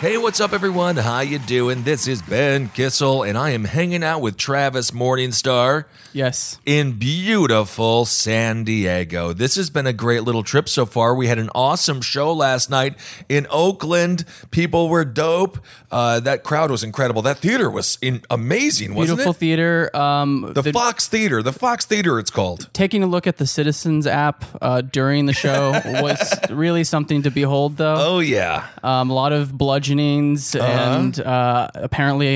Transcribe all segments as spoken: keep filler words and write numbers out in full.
Hey, what's up, everyone? How you doing? This is Ben Kissel, and I am hanging out with Travis Morningstar. Yes. In beautiful San Diego. This has been a great little trip so far. We had an awesome show last night in Oakland. People were dope. Uh, that crowd was incredible. That theater was in- amazing, wasn't beautiful it? Beautiful theater. Um, the, the Fox Theater. The Fox Theater, it's called. Taking a look at the Citizens app uh, during the show was really something to behold, though. Oh, yeah. Um, a lot of bludgeoning. Uh-huh. And uh, apparently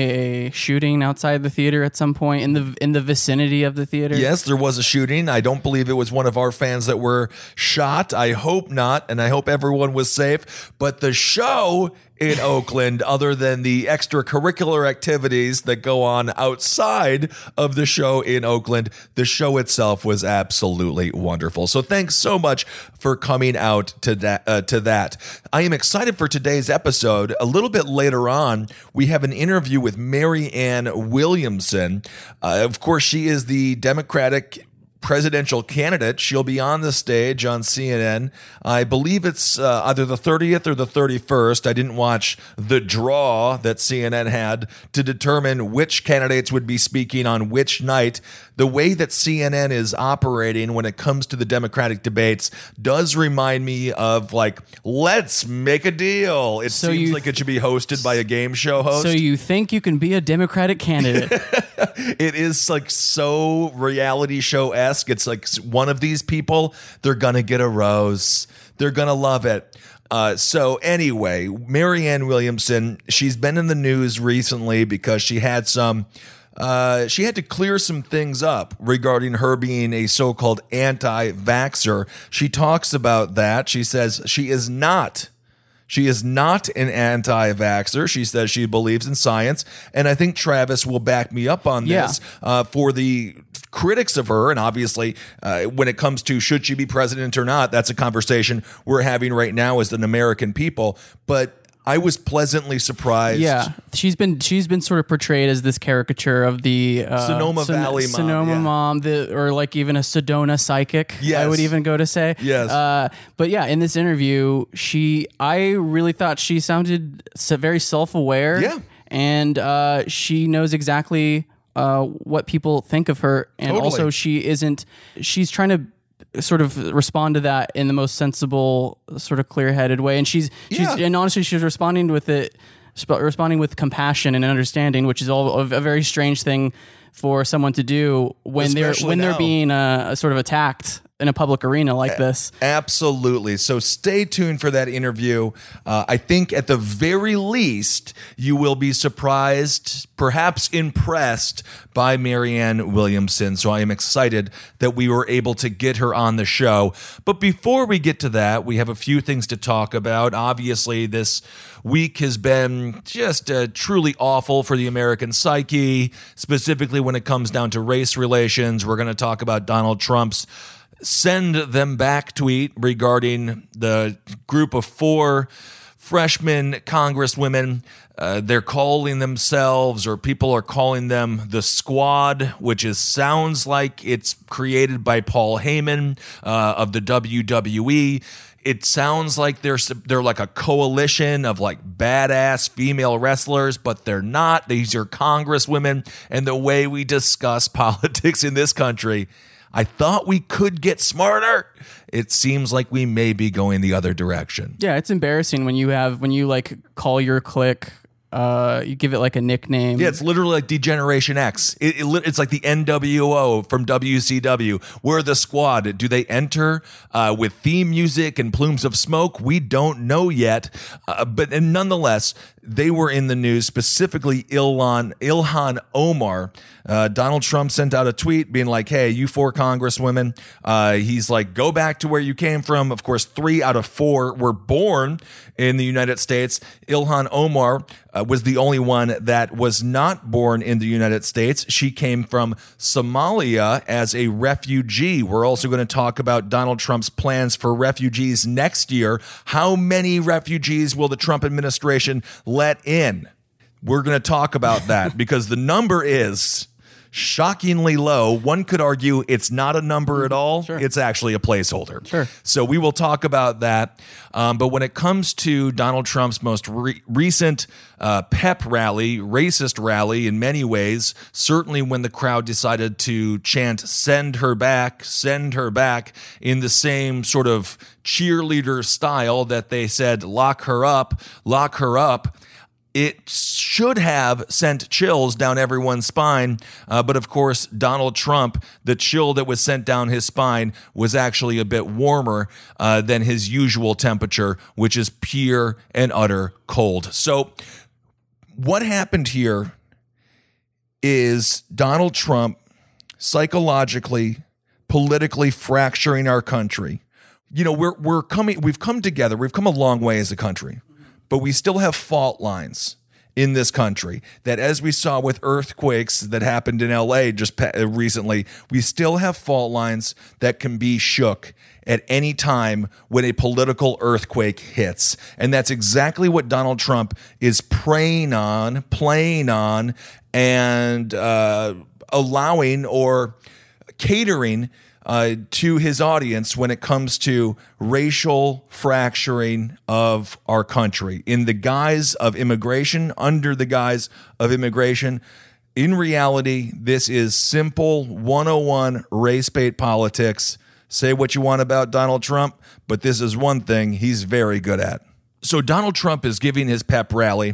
a shooting outside the theater at some point in the in the vicinity of the theater. Yes, there was a shooting. I don't believe it was one of our fans that were shot. I hope not, and I hope everyone was safe. But the show in Oakland, other than the extracurricular activities that go on outside of the show in Oakland, the show itself was absolutely wonderful. So thanks so much for coming out to that. Uh, to that. I am excited for today's episode. A little bit later on, we have an interview with Marianne Williamson. Uh, of course, she is the Democratic presidential candidate. She'll be on the stage on C N N. I believe it's uh, either the thirtieth or the thirty-first. I didn't watch the draw that C N N had to determine which candidates would be speaking on which night. The way that C N N is operating when it comes to the Democratic debates does remind me of, like, let's make a deal. It so seems th- like it should be hosted by a game show host. So you think you can be a Democratic candidate? It is, like, so reality show-esque. It's like one of these people, they're going to get a rose. They're going to love it. Uh, so anyway, Marianne Williamson, she's been in the news recently because she had some uh, she had to clear some things up regarding her being a so-called anti-vaxxer. She talks about that. She says she is not. She is not an anti-vaxxer. She says she believes in science. And I think Travis will back me up on this yeah. uh, for the critics of her. And obviously, uh, when it comes to should she be president or not, that's a conversation we're having right now as an American people. But I was pleasantly surprised. Yeah, she's been she's been sort of portrayed as this caricature of the uh, Sonoma Son- Valley mom, Sonoma yeah. mom, the, or like even a Sedona psychic. Yes. I would even go to say. Yes. Uh, but yeah, in this interview, she I really thought she sounded very self-aware. Yeah, and uh, she knows exactly uh, what people think of her, and totally. Also she isn't. She's trying to sort of respond to that in the most sensible, sort of clear-headed way. And she's, she's yeah. and honestly, she's responding with it, sp- responding with compassion and understanding, which is all a, a very strange thing for someone to do when Especially they're, when now. they're being uh, sort of attacked in a public arena like this. Absolutely. So stay tuned for that interview. Uh, I think at the very least, you will be surprised, perhaps impressed by Marianne Williamson. So I am excited that we were able to get her on the show. But before we get to that, we have a few things to talk about. Obviously, this week has been just uh, truly awful for the American psyche, specifically when it comes down to race relations. We're going to talk about Donald Trump's send them back tweet regarding the group of four freshman congresswomen. Uh, they're calling themselves, or people are calling them, the Squad, which is sounds like it's created by Paul Heyman uh, of the W W E. It sounds like they're they're like a coalition of like badass female wrestlers, but they're not. These are congresswomen, and the way we discuss politics in this country, I thought we could get smarter. It seems like we may be going the other direction. Yeah, it's embarrassing when you have when you like call your clique, uh, you give it like a nickname. Yeah, it's literally like D-Generation X. It, it, it's like the N W O from W C W. We're the Squad. Do they enter uh, with theme music and plumes of smoke? We don't know yet. Uh, but and nonetheless, they were in the news, specifically Ilhan, Ilhan Omar. Uh, Donald Trump sent out a tweet being like, hey, you four congresswomen. Uh, he's like, go back to where you came from. Of course, three out of four were born in the United States. Ilhan Omar uh, was the only one that was not born in the United States. She came from Somalia as a refugee. We're also going to talk about Donald Trump's plans for refugees next year. How many refugees will the Trump administration let in? We're going to talk about that because the number is shockingly low. One could argue it's not a number at all. Sure. It's actually a placeholder. Sure. So we will talk about that. Um, but when it comes to Donald Trump's most re- recent uh, pep rally, racist rally in many ways, certainly when the crowd decided to chant, send her back, send her back, in the same sort of cheerleader style that they said, lock her up, lock her up. It should have sent chills down everyone's spine, uh, but of course, Donald Trump, the chill that was sent down his spine was actually a bit warmer uh, than his usual temperature, which is pure and utter cold. So what happened here is Donald Trump psychologically, politically fracturing our country. You know, we're we're coming, we've come together, we've come a long way as a country, but we still have fault lines in this country that, as we saw with earthquakes that happened in L A just recently, we still have fault lines that can be shook at any time when a political earthquake hits. And that's exactly what Donald Trump is preying on, playing on, and uh, allowing or catering Uh, to his audience when it comes to racial fracturing of our country in the guise of immigration, under the guise of immigration. In reality, this is simple one oh one race bait politics. Say what you want about Donald Trump, but this is one thing he's very good at. So Donald Trump is giving his pep rally,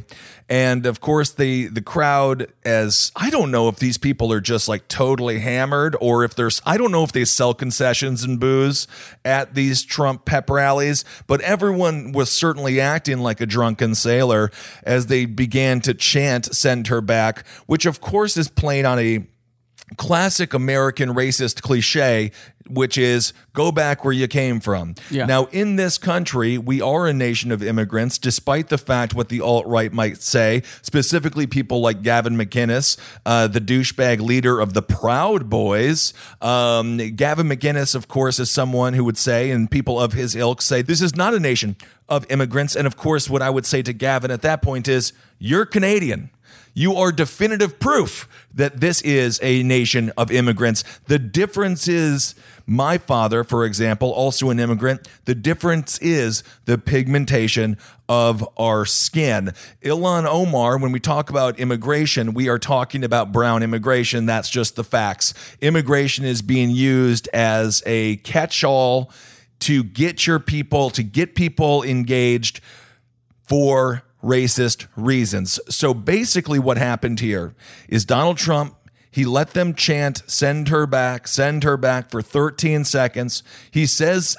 and of course the the crowd, as I don't know if these people are just like totally hammered or if there's I don't know if they sell concessions and booze at these Trump pep rallies, but everyone was certainly acting like a drunken sailor as they began to chant "Send her back," which of course is playing on a classic American racist cliche, which is go back where you came from. Yeah. Now, in this country, we are a nation of immigrants, despite the fact what the alt-right might say, specifically people like Gavin McInnes, uh, the douchebag leader of the Proud Boys. Um, Gavin McInnes, of course, is someone who would say, and people of his ilk say, this is not a nation of immigrants. And of course, what I would say to Gavin at that point is, you're Canadian. You are definitive proof that this is a nation of immigrants. The difference is my father, for example, also an immigrant. The difference is the pigmentation of our skin. Ilhan Omar, when we talk about immigration, we are talking about brown immigration. That's just the facts. Immigration is being used as a catch-all to get your people, to get people engaged for racist reasons. So basically what happened here is Donald Trump, he let them chant, send her back, send her back for thirteen seconds. He says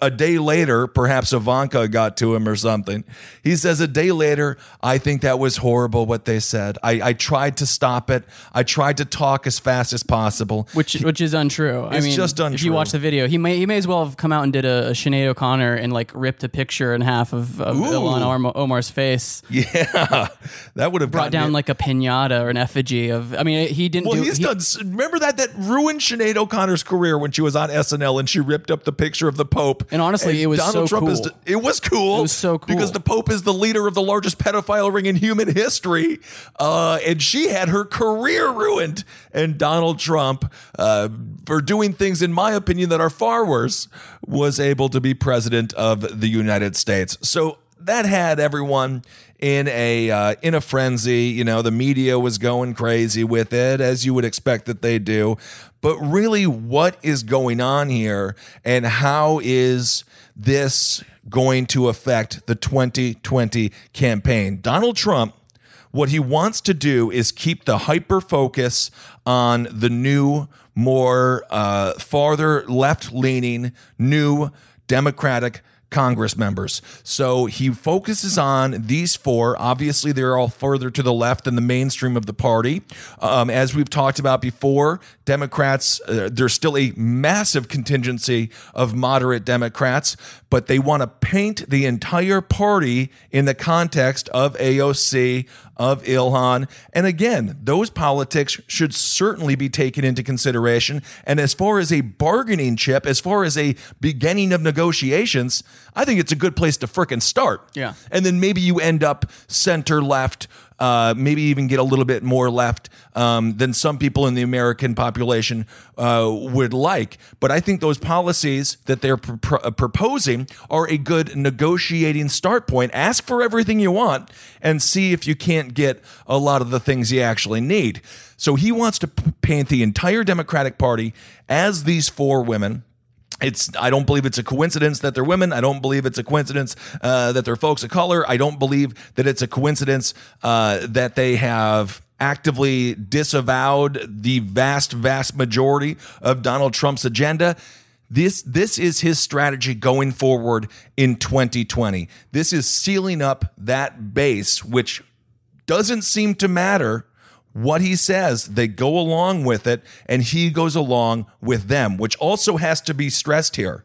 a day later, perhaps Ivanka got to him or something. He says a day later, I think that was horrible what they said. I, I tried to stop it. I tried to talk as fast as possible. Which he, which is untrue. It's I mean, just untrue. If you watch the video, he may he may as well have come out and did a, a Sinead O'Connor and like ripped a picture in half of, of Ilhan Omar's face. Yeah, that would have brought down me. Like a pinata or an effigy of. I mean, he didn't. Well, do, he's he, done. Remember that that ruined Sinead O'Connor's career when she was on S N L and she ripped up the picture of the Pope And honestly, and it was Donald so Trump cool. Is, it was cool. It was so cool. Because the Pope is the leader of the largest pedophile ring in human history. Uh, and she had her career ruined. And Donald Trump, uh, for doing things, in my opinion, that are far worse, was able to be president of the United States. So that had everyone in a uh, in a frenzy. You know, the media was going crazy with it, as you would expect that they do. But really, what is going on here, and how is this going to affect the twenty twenty campaign? Donald Trump, what he wants to do is keep the hyper focus on the new, more uh, farther left leaning new Democratic Congress members. So he focuses on these four. Obviously, they're all further to the left than the mainstream of the party. Um, as we've talked about before, Democrats, uh, there's still a massive contingency of moderate Democrats, but they want to paint the entire party in the context of A O C, of Ilhan. And again, those politics should certainly be taken into consideration. And as far as a bargaining chip, as far as a beginning of negotiations, I think it's a good place to frickin' start. Yeah. And then maybe you end up center left, uh, maybe even get a little bit more left um, than some people in the American population uh, would like. But I think those policies that they're pr- proposing are a good negotiating start point. Ask for everything you want and see if you can't get a lot of the things you actually need. So he wants to p- paint the entire Democratic Party as these four women. It's. I don't believe it's a coincidence that they're women. I don't believe it's a coincidence uh, that they're folks of color. I don't believe that it's a coincidence uh, that they have actively disavowed the vast, vast majority of Donald Trump's agenda. This this is his strategy going forward in twenty twenty. This is sealing up that base, which doesn't seem to matter what he says. They go along with it, and he goes along with them, which also has to be stressed here.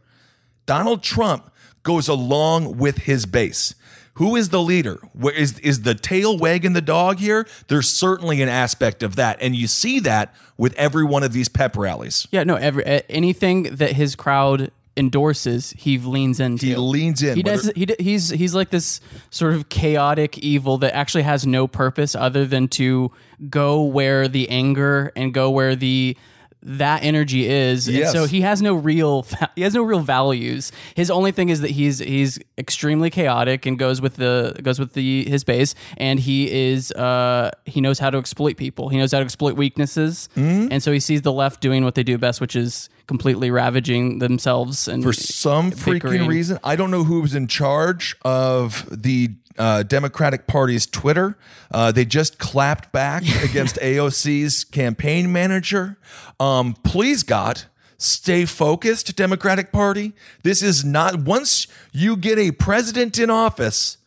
Donald Trump goes along with his base. Who is the leader? Is, is the tail wagging the dog here? There's certainly an aspect of that, and you see that with every one of these pep rallies. Yeah, no, every, anything that his crowd endorses, he leans into. He leans in. He does. He, he's he's like this sort of chaotic evil that actually has no purpose other than to go where the anger and go where the that energy is. Yes. And so he has no real he has no real values. His only thing is that he's he's extremely chaotic and goes with the goes with the his base, and he is uh he knows how to exploit people. He knows how to exploit weaknesses. Mm-hmm. And so he sees the left doing what they do best, which is completely ravaging themselves. And for some bickering freaking reason, I don't know who was in charge of the uh, Democratic Party's Twitter. Uh, they just clapped back against A O C's campaign manager. Um, please, God, stay focused, Democratic Party. This is not, once you get a president in office,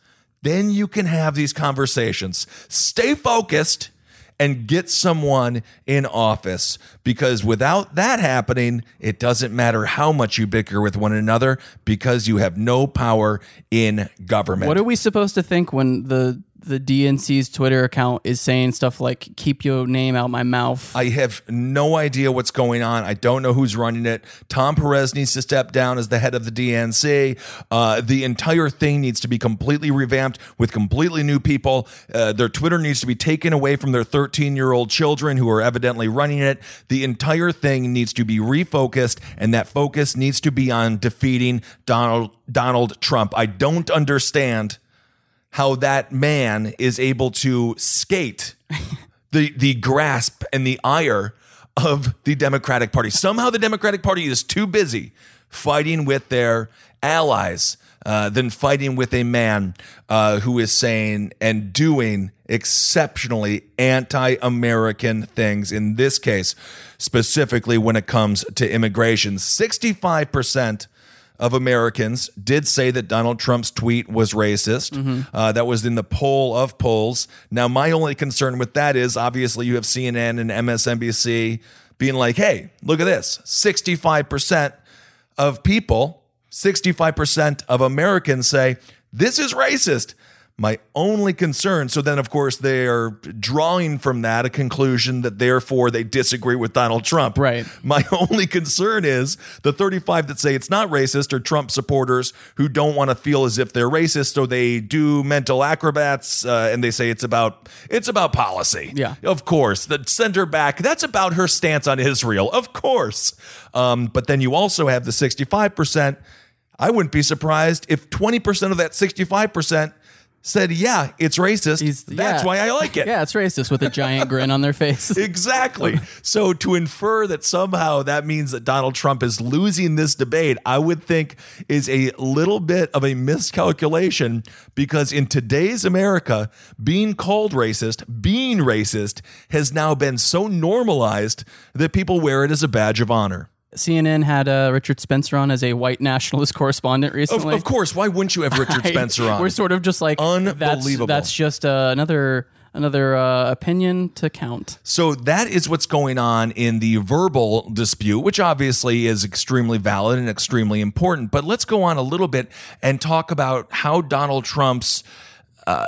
then you can have these conversations. Stay focused and get someone in office, because without that happening, it doesn't matter how much you bicker with one another, because you have no power in government. What are we supposed to think when the the D N C's Twitter account is saying stuff like, keep your name out my mouth? I have no idea what's going on. I don't know who's running it. Tom Perez needs to step down as the head of the D N C. Uh, the entire thing needs to be completely revamped with completely new people. Uh, their Twitter needs to be taken away from their thirteen-year-old children who are evidently running it. The entire thing needs to be refocused, and that focus needs to be on defeating Donald, Donald Trump. I don't understand how that man is able to skate the the grasp and the ire of the Democratic Party. Somehow the Democratic Party is too busy fighting with their allies uh, than fighting with a man uh, who is saying and doing exceptionally anti-American things, in this case, specifically when it comes to immigration. sixty-five percent of Americans did say that Donald Trump's tweet was racist. Mm-hmm. Uh, that was in the poll of polls. Now, my only concern with that is, obviously, you have C N N and M S N B C being like, hey, look at this. sixty-five percent of people, sixty-five percent of Americans say this is racist. My only concern, so then, of course, they are drawing from that a conclusion that therefore they disagree with Donald Trump. Right. My only concern is the thirty-five that say it's not racist are Trump supporters who don't want to feel as if they're racist, so they do mental acrobats, uh, and they say it's about it's about policy. Yeah. Of course. The center back, that's about her stance on Israel. Of course. Um, but then you also have the sixty-five percent. I wouldn't be surprised if twenty percent of that sixty-five percent said, yeah, it's racist. He's, That's yeah. why I like it. Yeah, it's racist with a giant grin on their face. Exactly. So to infer that somehow that means that Donald Trump is losing this debate, I would think is a little bit of a miscalculation, because in today's America, being called racist, being racist has now been so normalized that people wear it as a badge of honor. C N N had uh, Richard Spencer on as a white nationalist correspondent recently. Of, of course. Why wouldn't you have Richard Spencer on? We're sort of just like, unbelievable. That's, that's just uh, another... Another uh, opinion to count. So that is what's going on in the verbal dispute, which obviously is extremely valid and extremely important. But let's go on a little bit and talk about how Donald Trump's uh,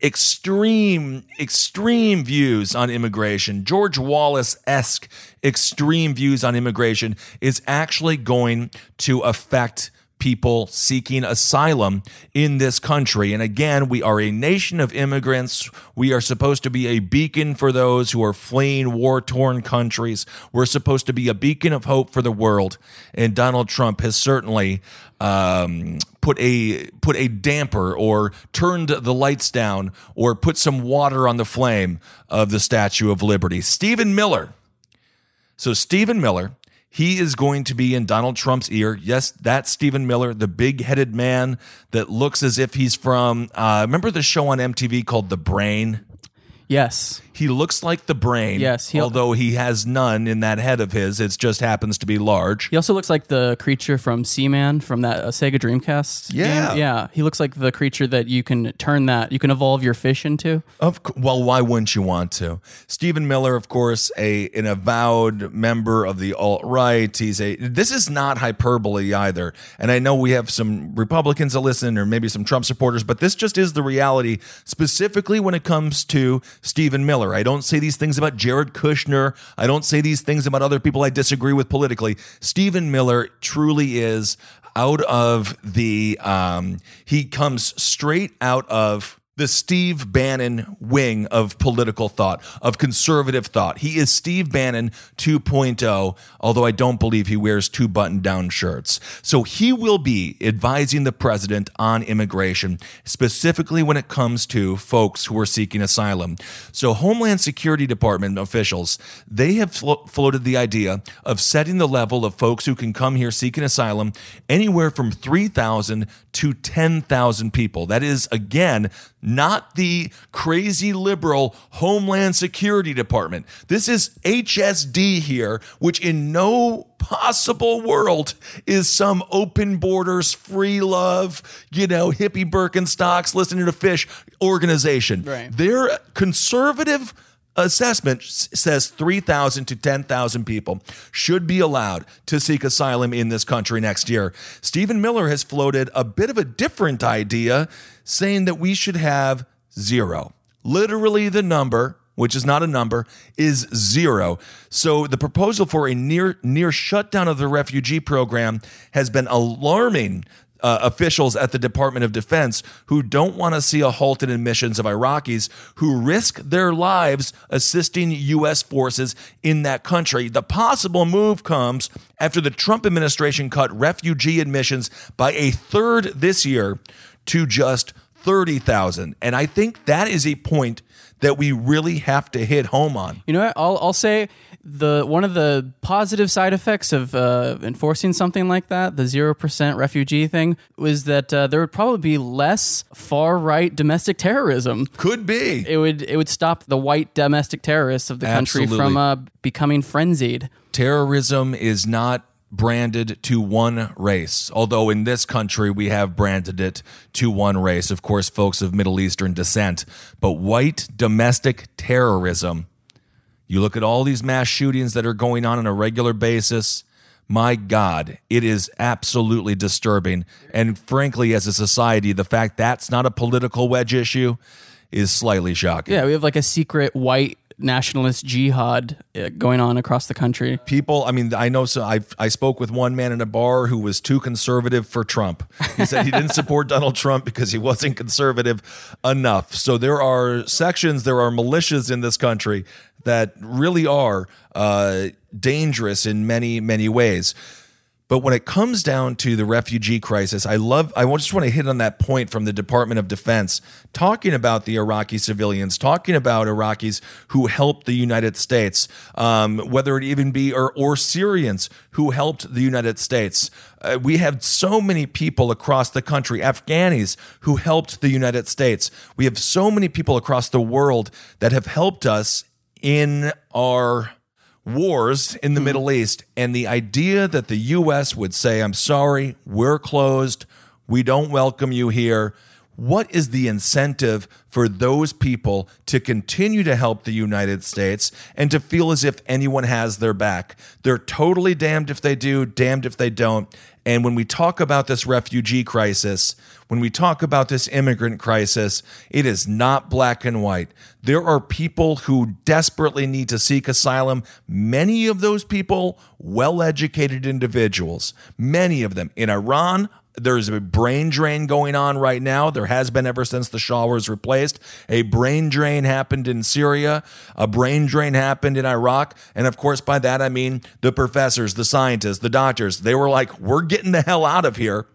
extreme, extreme views on immigration, George Wallace-esque extreme views on immigration, is actually going to affect people seeking asylum in this country. And again, we are a nation of immigrants. We are supposed to be a beacon for those who are fleeing war-torn countries. We're supposed to be a beacon of hope for the world. And Donald Trump has certainly um, put a put a damper, or turned the lights down, or put some water on the flame of the Statue of Liberty. Stephen Miller. So Stephen Miller... He is going to be in Donald Trump's ear. Yes, that's Stephen Miller, the big-headed man that looks as if he's from... Uh, remember the show on M T V called The Brain? Yes. He looks like The Brain, yes, although he has none in that head of his. It just happens to be large. He also looks like the creature from Seaman, from that uh, Sega Dreamcast yeah. game. Yeah. He looks like the creature that you can turn that, you can evolve your fish into. Of co- Well, why wouldn't you want to? Stephen Miller, of course, a an avowed member of the alt-right. He's a, this is not hyperbole either. And I know we have some Republicans that listen, or maybe some Trump supporters, but this just is the reality, specifically when it comes to Stephen Miller. I don't say these things about Jared Kushner. I don't say these things about other people I disagree with politically. Stephen Miller truly is out of the, um, he comes straight out of the Steve Bannon wing of political thought, of conservative thought. He is Steve Bannon two point oh, although I don't believe he wears two button-down shirts. So he will be advising the president on immigration, specifically when it comes to folks who are seeking asylum. So Homeland Security Department officials, they have flo- floated the idea of setting the level of folks who can come here seeking asylum anywhere from three thousand to ten thousand people. That is, again, not the crazy liberal Homeland Security Department. This is H S D here, which in no possible world is some open borders, free love, you know, hippie Birkenstocks, listening to Fish organization. Right. Their conservative assessment says three thousand to ten thousand people should be allowed to seek asylum in this country next year. Stephen Miller has floated a bit of a different idea, saying that we should have zero. Literally the number, which is not a number, is zero. So the proposal for a near near shutdown of the refugee program has been alarming Uh, officials at the Department of Defense, who don't want to see a halt in admissions of Iraqis who risk their lives assisting U S forces in that country. The possible move comes after the Trump administration cut refugee admissions by a third this year to just thirty thousand. And I think that is a point that we really have to hit home on. You know what? I'll, I'll say the one of the positive side effects of uh, enforcing something like that, the zero percent refugee thing, was that uh, there would probably be less far-right domestic terrorism. Could be. It would it would stop the white domestic terrorists of the country Absolutely. from uh, becoming frenzied. Terrorism is not branded to one race, although in this country we have branded it to one race, of course, folks of Middle Eastern descent. But white domestic terrorism, you look at all these mass shootings that are going on on a regular basis, My God, it is absolutely disturbing. And frankly, as a society, the fact that's not a political wedge issue is slightly shocking. Yeah, we have like a secret white nationalist jihad going on across the country. People, I mean, I know, so I I spoke with one man in a bar who was too conservative for Trump. He said he didn't support Donald Trump because he wasn't conservative enough. So there are sections, there are militias in this country that really are uh, dangerous in many, many ways. But when it comes down to the refugee crisis, I love, I just want to hit on that point from the Department of Defense, talking about the Iraqi civilians, talking about Iraqis who helped the United States, um, whether it even be, or, or Syrians who helped the United States. Uh, we have so many people across the country, Afghanis who helped the United States. We have so many people across the world that have helped us in our wars in the Middle East, and the idea that the U S would say, I'm sorry, we're closed, we don't welcome you here. What is the incentive for those people to continue to help the United States and to feel as if anyone has their back? They're totally damned if they do, damned if they don't. And when we talk about this refugee crisis, when we talk about this immigrant crisis, it is not black and white. There are people who desperately need to seek asylum. Many of those people, well-educated individuals, many of them in Iran. There's a brain drain going on right now. There has been ever since the Shah was replaced. A brain drain happened in Syria. A brain drain happened in Iraq. And of course, by that, I mean the professors, the scientists, the doctors. They were like, we're getting the hell out of here.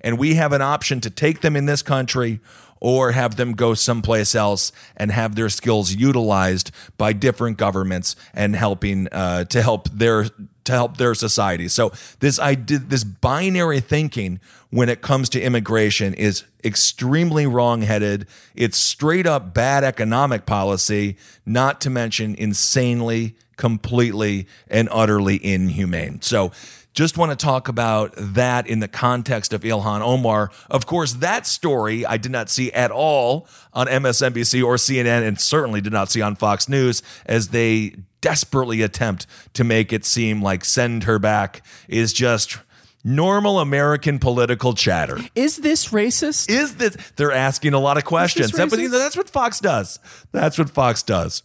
And we have an option to take them in this country or have them go someplace else and have their skills utilized by different governments and helping uh, to help their to help their society. So this idea, this binary thinking when it comes to immigration is extremely wrong-headed. It's straight up bad economic policy, not to mention insanely, completely, and utterly inhumane. So just want to talk about that in the context of Ilhan Omar. Of course, that story I did not see at all on M S N B C or C N N, and certainly did not see on Fox News, as they desperately attempt to make it seem like send her back is just normal American political chatter. Is this racist? Is this? They're asking a lot of questions. That, that's what Fox does. That's what Fox does.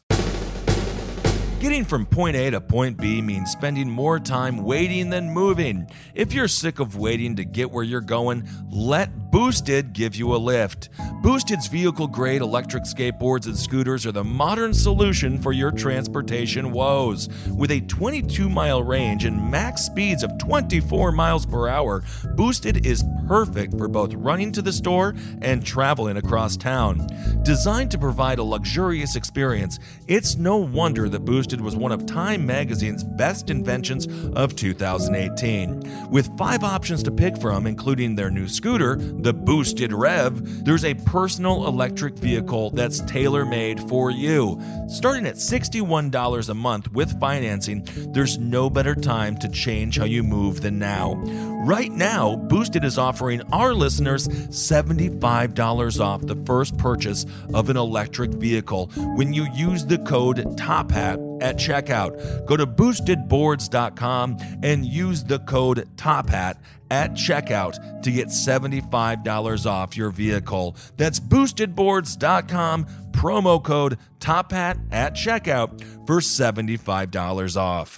Getting from point A to point B means spending more time waiting than moving. If you're sick of waiting to get where you're going, let Boosted give you a lift. Boosted's vehicle-grade electric skateboards and scooters are the modern solution for your transportation woes. With a twenty-two mile range and max speeds of twenty-four miles per hour, Boosted is perfect for both running to the store and traveling across town. Designed to provide a luxurious experience, it's no wonder that Boosted was one of Time Magazine's best inventions of two thousand eighteen. With five options to pick from, including their new scooter, the Boosted Rev, there's a personal electric vehicle that's tailor-made for you. Starting at sixty-one dollars a month with financing, there's no better time to change how you move than now. Right now, Boosted is offering our listeners seventy-five dollars off the first purchase of an electric vehicle when you use the code TOPHAT at checkout. Go to boosted boards dot com and use the code TOPHAT at checkout to get seventy-five dollars off your vehicle. That's boosted boards dot com, promo code TOPHAT at checkout for seventy-five dollars off.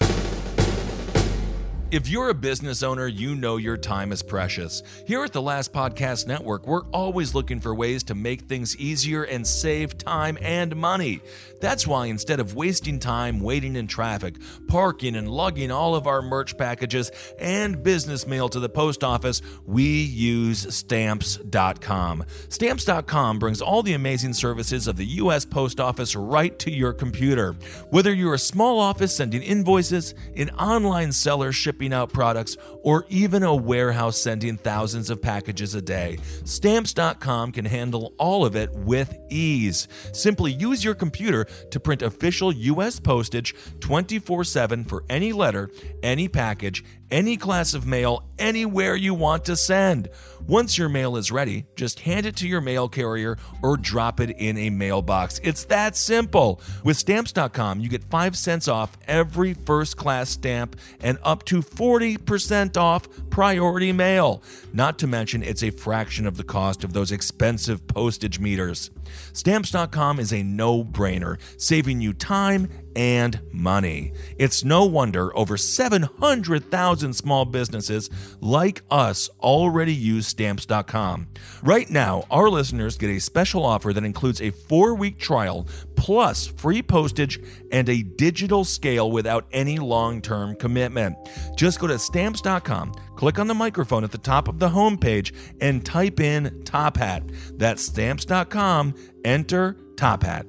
If you're a business owner, you know your time is precious. Here at the Last Podcast Network, we're always looking for ways to make things easier and save time and money. That's why instead of wasting time waiting in traffic, parking, and lugging all of our merch packages and business mail to the post office, we use stamps dot com. stamps dot com brings all the amazing services of the U S Post Office right to your computer. Whether you're a small office sending invoices, an online seller shipping out products, or even a warehouse sending thousands of packages a day, stamps dot com can handle all of it with ease. Simply use your computer to print official U S postage twenty-four seven for any letter, any package, any class of mail, anywhere you want to send. Once your mail is ready, just hand it to your mail carrier or drop it in a mailbox. It's that simple. With Stamps dot com, you get five cents off every first-class stamp and up to forty percent off priority mail. Not to mention, it's a fraction of the cost of those expensive postage meters. Stamps dot com is a no-brainer, saving you time and money. It's no wonder over seven hundred thousand small businesses like us already use Stamps dot com. Right now, our listeners get a special offer that includes a four-week trial plus free postage and a digital scale without any long-term commitment. Just go to Stamps dot com, click on the microphone at the top of the homepage, and type in Top Hat. That's Stamps dot com. Enter Top Hat.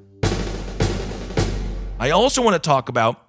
I also want to talk about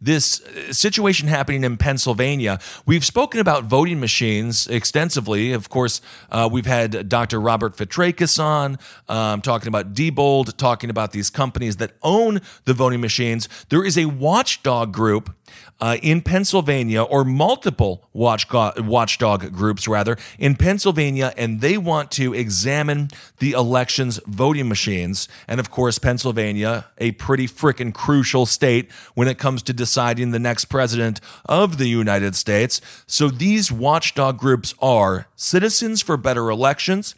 this situation happening in Pennsylvania. We've spoken about voting machines extensively. Of course, uh, we've had Doctor Robert Fitrakis on, um, talking about Diebold, talking about these companies that own the voting machines. There is a watchdog group uh, in Pennsylvania, or multiple watchgo- watchdog groups, rather, in Pennsylvania, and they want to examine the election's voting machines. And of course, Pennsylvania, a pretty frickin' crucial state when it comes to to deciding the next president of the United States. So these watchdog groups are Citizens for Better Elections,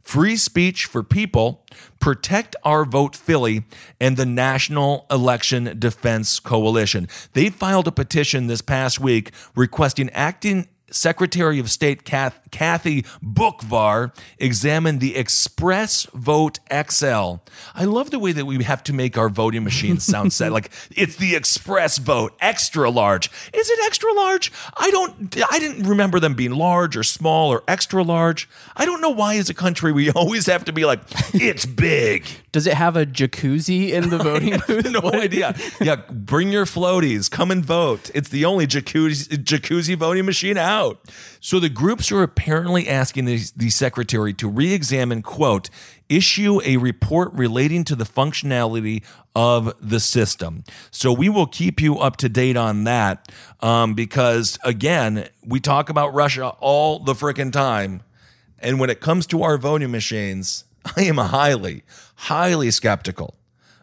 Free Speech for People, Protect Our Vote Philly, and the National Election Defense Coalition. They filed a petition this past week requesting acting Secretary of State Kathy Buchvar examined the Express Vote X L. I love the way that we have to make our voting machines sound sad. Like, it's the Express Vote, extra large. Is it extra large? I don't. I didn't remember them being large or small or extra large. I don't know why, as a country, we always have to be like, it's big. Does it have a jacuzzi in the voting booth? No idea. Yeah, bring your floaties. Come and vote. It's the only jacuzzi jacuzzi voting machine out. So the groups are apparently asking the, the secretary to re-examine, quote, issue a report relating to the functionality of the system. So we will keep you up to date on that, um, because, again, we talk about Russia all the frickin' time. And when it comes to our voting machines, I am highly, highly skeptical.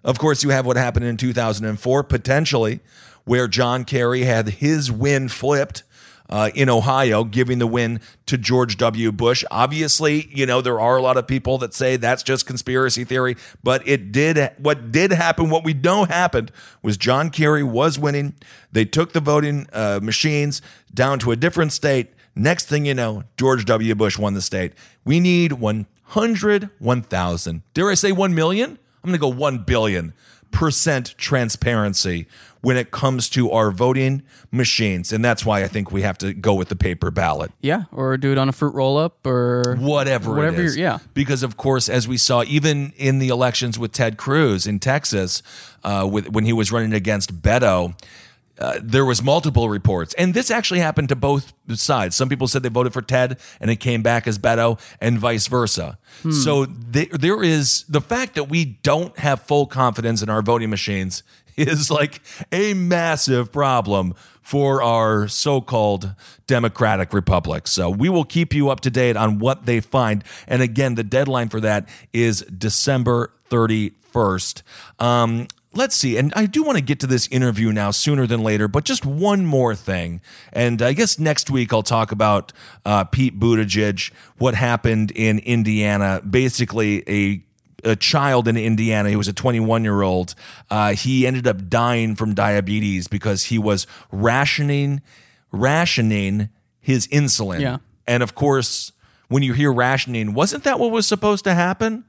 Of course, you have what happened in two thousand four, potentially, where John Kerry had his win flipped Uh, in Ohio, giving the win to George W. Bush. Obviously, you know, there are a lot of people that say that's just conspiracy theory, but it did. What did happen, what we know happened, was John Kerry was winning. They took the voting uh, machines down to a different state. Next thing you know, George W. Bush won the state. We need one hundred, one thousand. Dare I say one million? I'm going to go one billion. Percent transparency when it comes to our voting machines. And that's why I think we have to go with the paper ballot. Yeah, or do it on a fruit roll-up or whatever, whatever it is. Yeah. Because, of course, as we saw, even in the elections with Ted Cruz in Texas, uh, with, when he was running against Beto, Uh, there was multiple reports, and this actually happened to both sides. Some people said they voted for Ted, and it came back as Beto, and vice versa. Hmm. So th- there is the fact that we don't have full confidence in our voting machines is like a massive problem for our so-called democratic republic. So we will keep you up to date on what they find. And again, the deadline for that is December thirty-first. Um, Let's see, and I do want to get to this interview now sooner than later, but just one more thing. And I guess next week I'll talk about uh, Pete Buttigieg, what happened in Indiana, basically a a child in Indiana. He was a twenty-one-year-old. Uh, he ended up dying from diabetes because he was rationing rationing his insulin. Yeah. And, of course, when you hear rationing, wasn't that what was supposed to happen?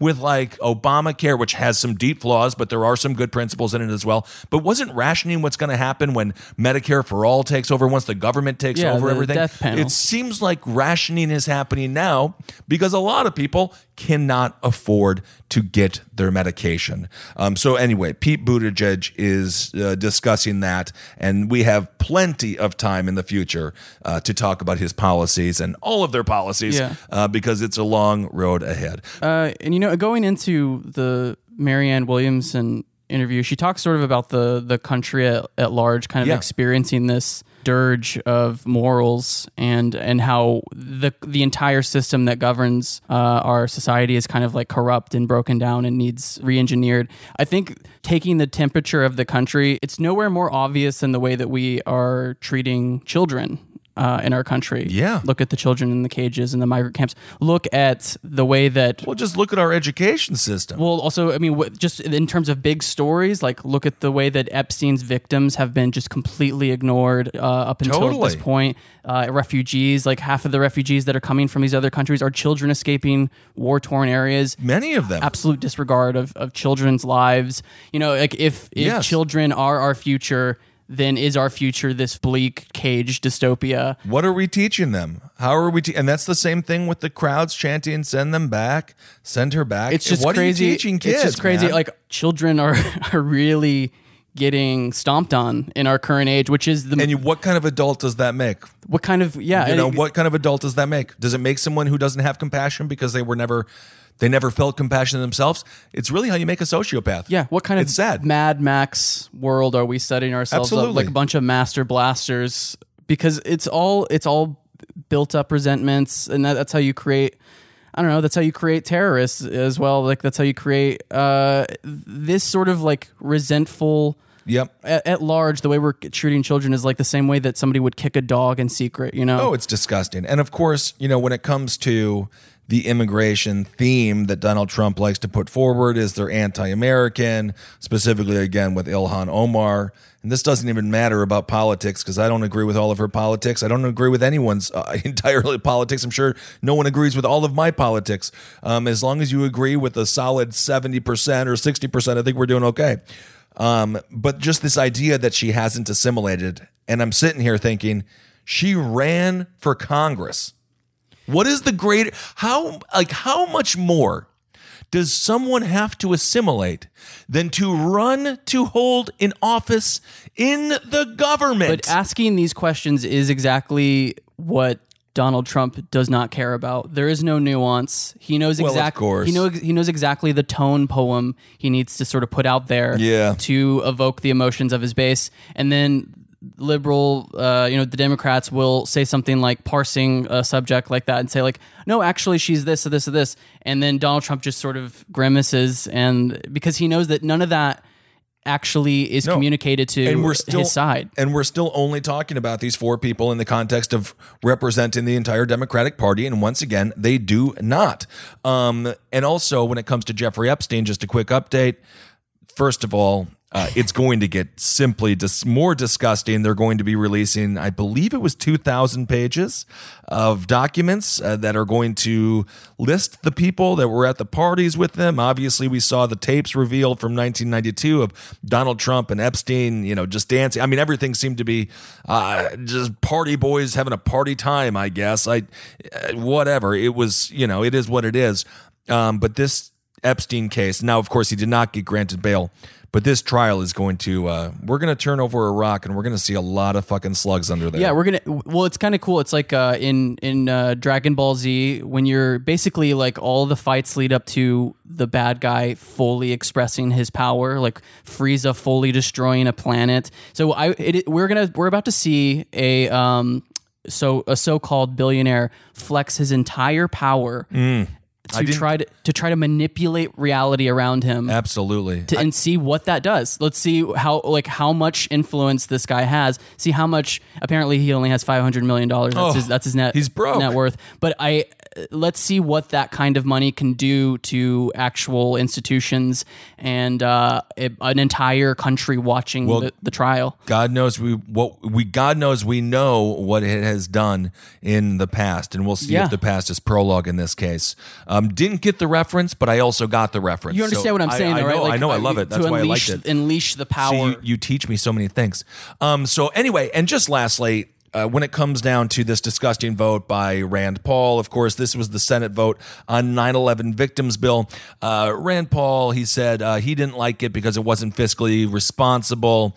With like Obamacare, which has some deep flaws, but there are some good principles in it as well. But wasn't rationing what's going to happen when Medicare for All takes over, once the government takes yeah, over the everything? Death panel. It seems like rationing is happening now because a lot of people cannot afford to get their medication. Um, so anyway, Pete Buttigieg is uh, discussing that, and we have plenty of time in the future uh, to talk about his policies and all of their policies yeah. uh, because it's a long road ahead. Uh, and you know, going into the Marianne Williamson interview, she talks sort of about the the country at, at large kind of yeah. experiencing this dirge of morals, and and how the the entire system that governs uh, our society is kind of like corrupt and broken down and needs re-engineered. I think taking the temperature of the country, it's nowhere more obvious than the way that we are treating children Uh, in our country. Yeah. Look at the children in the cages and the migrant camps. Look at the way that... Well, just look at our education system. Well, also, I mean, w- just in terms of big stories, like look at the way that Epstein's victims have been just completely ignored uh, up until totally. this point. Uh, refugees, like half of the refugees that are coming from these other countries are children escaping war-torn areas. Many of them. Absolute disregard of, of children's lives. You know, like if, if yes. children are our future... Then is our future this bleak cage dystopia? What are we teaching them? How are we? Te- and that's the same thing with the crowds chanting, "Send them back, send her back." It's just what crazy. Are you teaching kids, it's just crazy. Man? Like children are, are really getting stomped on in our current age, which is the. And you, what kind of adult does that make? What kind of yeah? You know, it, what kind of adult does that make? Does it make someone who doesn't have compassion because they were never? They never felt compassion themselves. It's really how you make a sociopath. Yeah. What kind it's of sad. Mad Max world are we setting ourselves Absolutely. up? Like a bunch of master blasters, because it's all it's all built up resentments, and that, that's how you create. I don't know. That's how you create terrorists as well. Like that's how you create uh, this sort of like resentful. Yep. At, at large, the way we're treating children is like the same way that somebody would kick a dog in secret. You know? Oh, it's disgusting. And of course, you know, when it comes to the immigration theme that Donald Trump likes to put forward is they're anti-American, specifically, again, with Ilhan Omar. And this doesn't even matter about politics, because I don't agree with all of her politics. I don't agree with anyone's uh, entirely politics. I'm sure no one agrees with all of my politics. Um, as long as you agree with a solid seventy percent or sixty percent, I think we're doing okay. Um, but just this idea that she hasn't assimilated. And I'm sitting here thinking, she ran for Congress. What is the greater, how, like, how much more does someone have to assimilate than to run to hold an office in the government? But asking these questions is exactly what Donald Trump does not care about. There is no nuance. He knows exactly. Well, of course. He knows he knows exactly the tone poem he needs to sort of put out there yeah. to evoke the emotions of his base, and then. Liberal, uh, you know, the Democrats will say something like parsing a subject like that and say like, no, actually she's this or this or this. And then Donald Trump just sort of grimaces, and because he knows that none of that actually is no. communicated to and we're still, his side. And we're still only talking about these four people in the context of representing the entire Democratic Party. And once again, they do not. Um, and also when it comes to Jeffrey Epstein, just a quick update. First of all, Uh, it's going to get simply dis- more disgusting. They're going to be releasing, I believe it was two thousand pages of documents uh, that are going to list the people that were at the parties with them. Obviously, we saw the tapes revealed from nineteen ninety-two of Donald Trump and Epstein, you know, just dancing. I mean, everything seemed to be uh, just party boys having a party time, I guess. I uh, whatever. It was, you know, it is what it is. Um, but this Epstein case, now, of course, he did not get granted bail. But this trial is going to, uh, we're going to turn over a rock, and we're going to see a lot of fucking slugs under there. Yeah, we're going to, well, it's kind of cool. It's like uh, in in uh, Dragon Ball Z, when you're basically like all the fights lead up to the bad guy fully expressing his power, like Frieza fully destroying a planet. So I, it, we're going to, we're about to see a, um, so a so-called billionaire flex his entire power. Mm. To try to, to try to manipulate reality around him. Absolutely. To, and I, see what that does. Let's see how like how much influence this guy has. See how much, apparently he only has five hundred million dollars. That's, oh, his, that's his net, he's broke. net worth. But I let's see what that kind of money can do to actual institutions and uh, it, an entire country watching well, the, the trial. God knows we what we God knows we know what it has done in the past, and we'll see yeah. if the past is prologue in this case. Um, Um, didn't get the reference, but I also got the reference. You understand so what I'm saying, I, I though, right? Know, like, I know, I love it. That's why unleash, I liked it. Unleash the power. So you, you teach me so many things. Um, so anyway, and just lastly, uh, when it comes down to this disgusting vote by Rand Paul, of course, this was the Senate vote on nine eleven victims bill. Uh, Rand Paul, he said uh, he didn't like it because it wasn't fiscally responsible.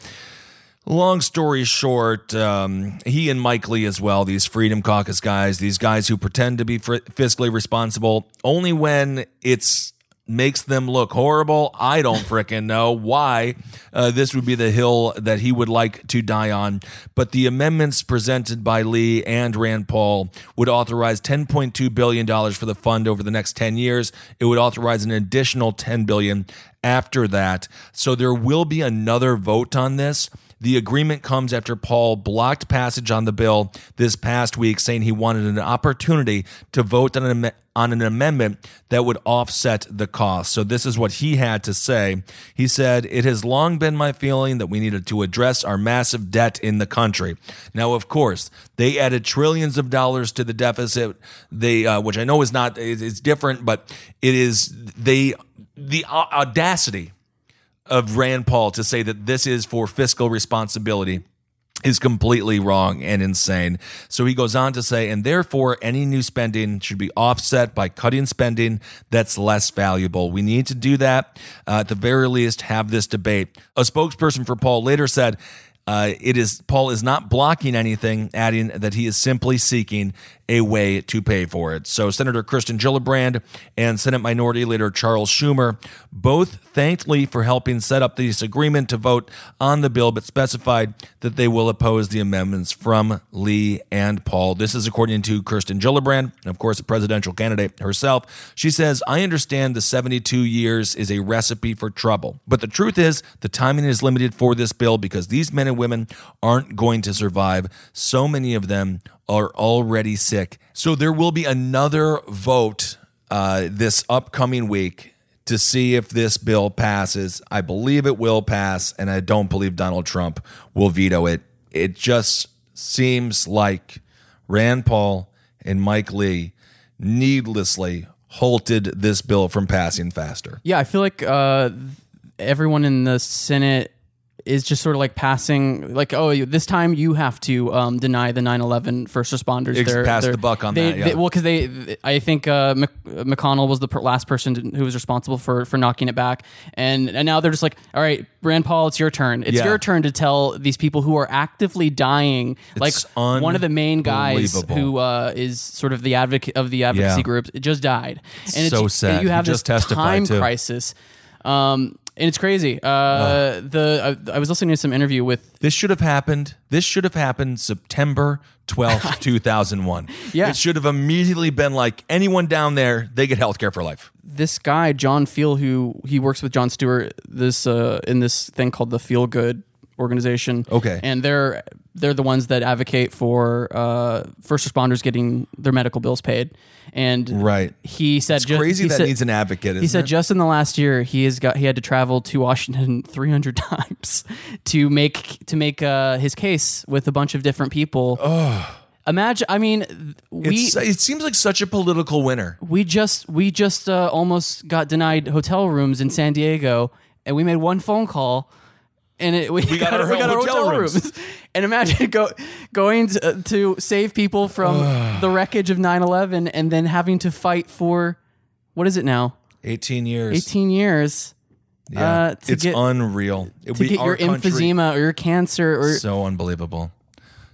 Long story short, um, he and Mike Lee as well, these Freedom Caucus guys, these guys who pretend to be fr- fiscally responsible only when it's makes them look horrible. I don't frickin' know why uh, this would be the hill that he would like to die on. But the amendments presented by Lee and Rand Paul would authorize ten point two billion dollars for the fund over the next ten years. It would authorize an additional ten billion dollars after that. So there will be another vote on this. The agreement comes after Paul blocked passage on the bill this past week, saying he wanted an opportunity to vote on an, am- on an amendment that would offset the cost. So this is what he had to say. He said, "It has long been my feeling that we needed to address our massive debt in the country." Now, of course, they added trillions of dollars to the deficit, they, uh, which I know is not, it's different, but it is they the audacity of Rand Paul to say that this is for fiscal responsibility is completely wrong and insane. So he goes on to say, and therefore any new spending should be offset by cutting spending that's less valuable. We need to do that, uh, at the very least, have this debate. A spokesperson for Paul later said, Uh, it is Paul is not blocking anything, adding that he is simply seeking a way to pay for it. So Senator Kirsten Gillibrand and Senate Minority Leader Charles Schumer both thanked Lee for helping set up this agreement to vote on the bill, but specified that they will oppose the amendments from Lee and Paul. This is according to Kirsten Gillibrand, and of course, a presidential candidate herself. She says, "I understand the seventy-two years is a recipe for trouble, but the truth is the timing is limited for this bill because these men and women aren't going to survive. So many of them are already sick." So there will be another vote uh, this upcoming week to see if this bill passes. I believe it will pass, and I don't believe Donald Trump will veto it. It just seems like Rand Paul and Mike Lee needlessly halted this bill from passing faster. Yeah, I feel like uh, everyone in the Senate is just sort of like passing, like, oh, this time you have to um, deny the nine eleven first responders. It's they're, pass they're, the buck on they, that, yeah. They, well, because they, I think uh, Mc, McConnell was the per- last person to, who was responsible for, for knocking it back. And, and now they're just like, all right, Rand Paul, it's your turn. It's yeah. your turn to tell these people who are actively dying. It's like one of the main guys who uh, is sort of the advocate of the advocacy yeah. group just died. And it's so sad. You have he this just time too. crisis. Um, And it's crazy. Uh, uh, the I, I was listening to some interview with... This should have happened. This should have happened September twelfth, two thousand one. Yeah. It should have immediately been like, anyone down there, they get healthcare for life. This guy, John Feel, who he works with Jon Stewart this uh, in this thing called the Feel Good organization. Okay. And they're they're the ones that advocate for uh, first responders getting their medical bills paid. And right. he said it's just, crazy he that said, needs an advocate. Isn't he said it? Just in the last year he has got he had to travel to Washington three hundred times to make to make uh, his case with a bunch of different people. Oh. Imagine, I mean, we. It's, it seems like such a political winner. We just we just uh, almost got denied hotel rooms in San Diego, and we made one phone call. And it, we, we got, got our, we got our hotel, hotel rooms. rooms. And imagine go, going to, uh, to save people from the wreckage of nine eleven and then having to fight for, what is it now? eighteen years. eighteen years. Yeah. Uh, to it's get, unreal. To we, get your country, emphysema or your cancer. Or so unbelievable.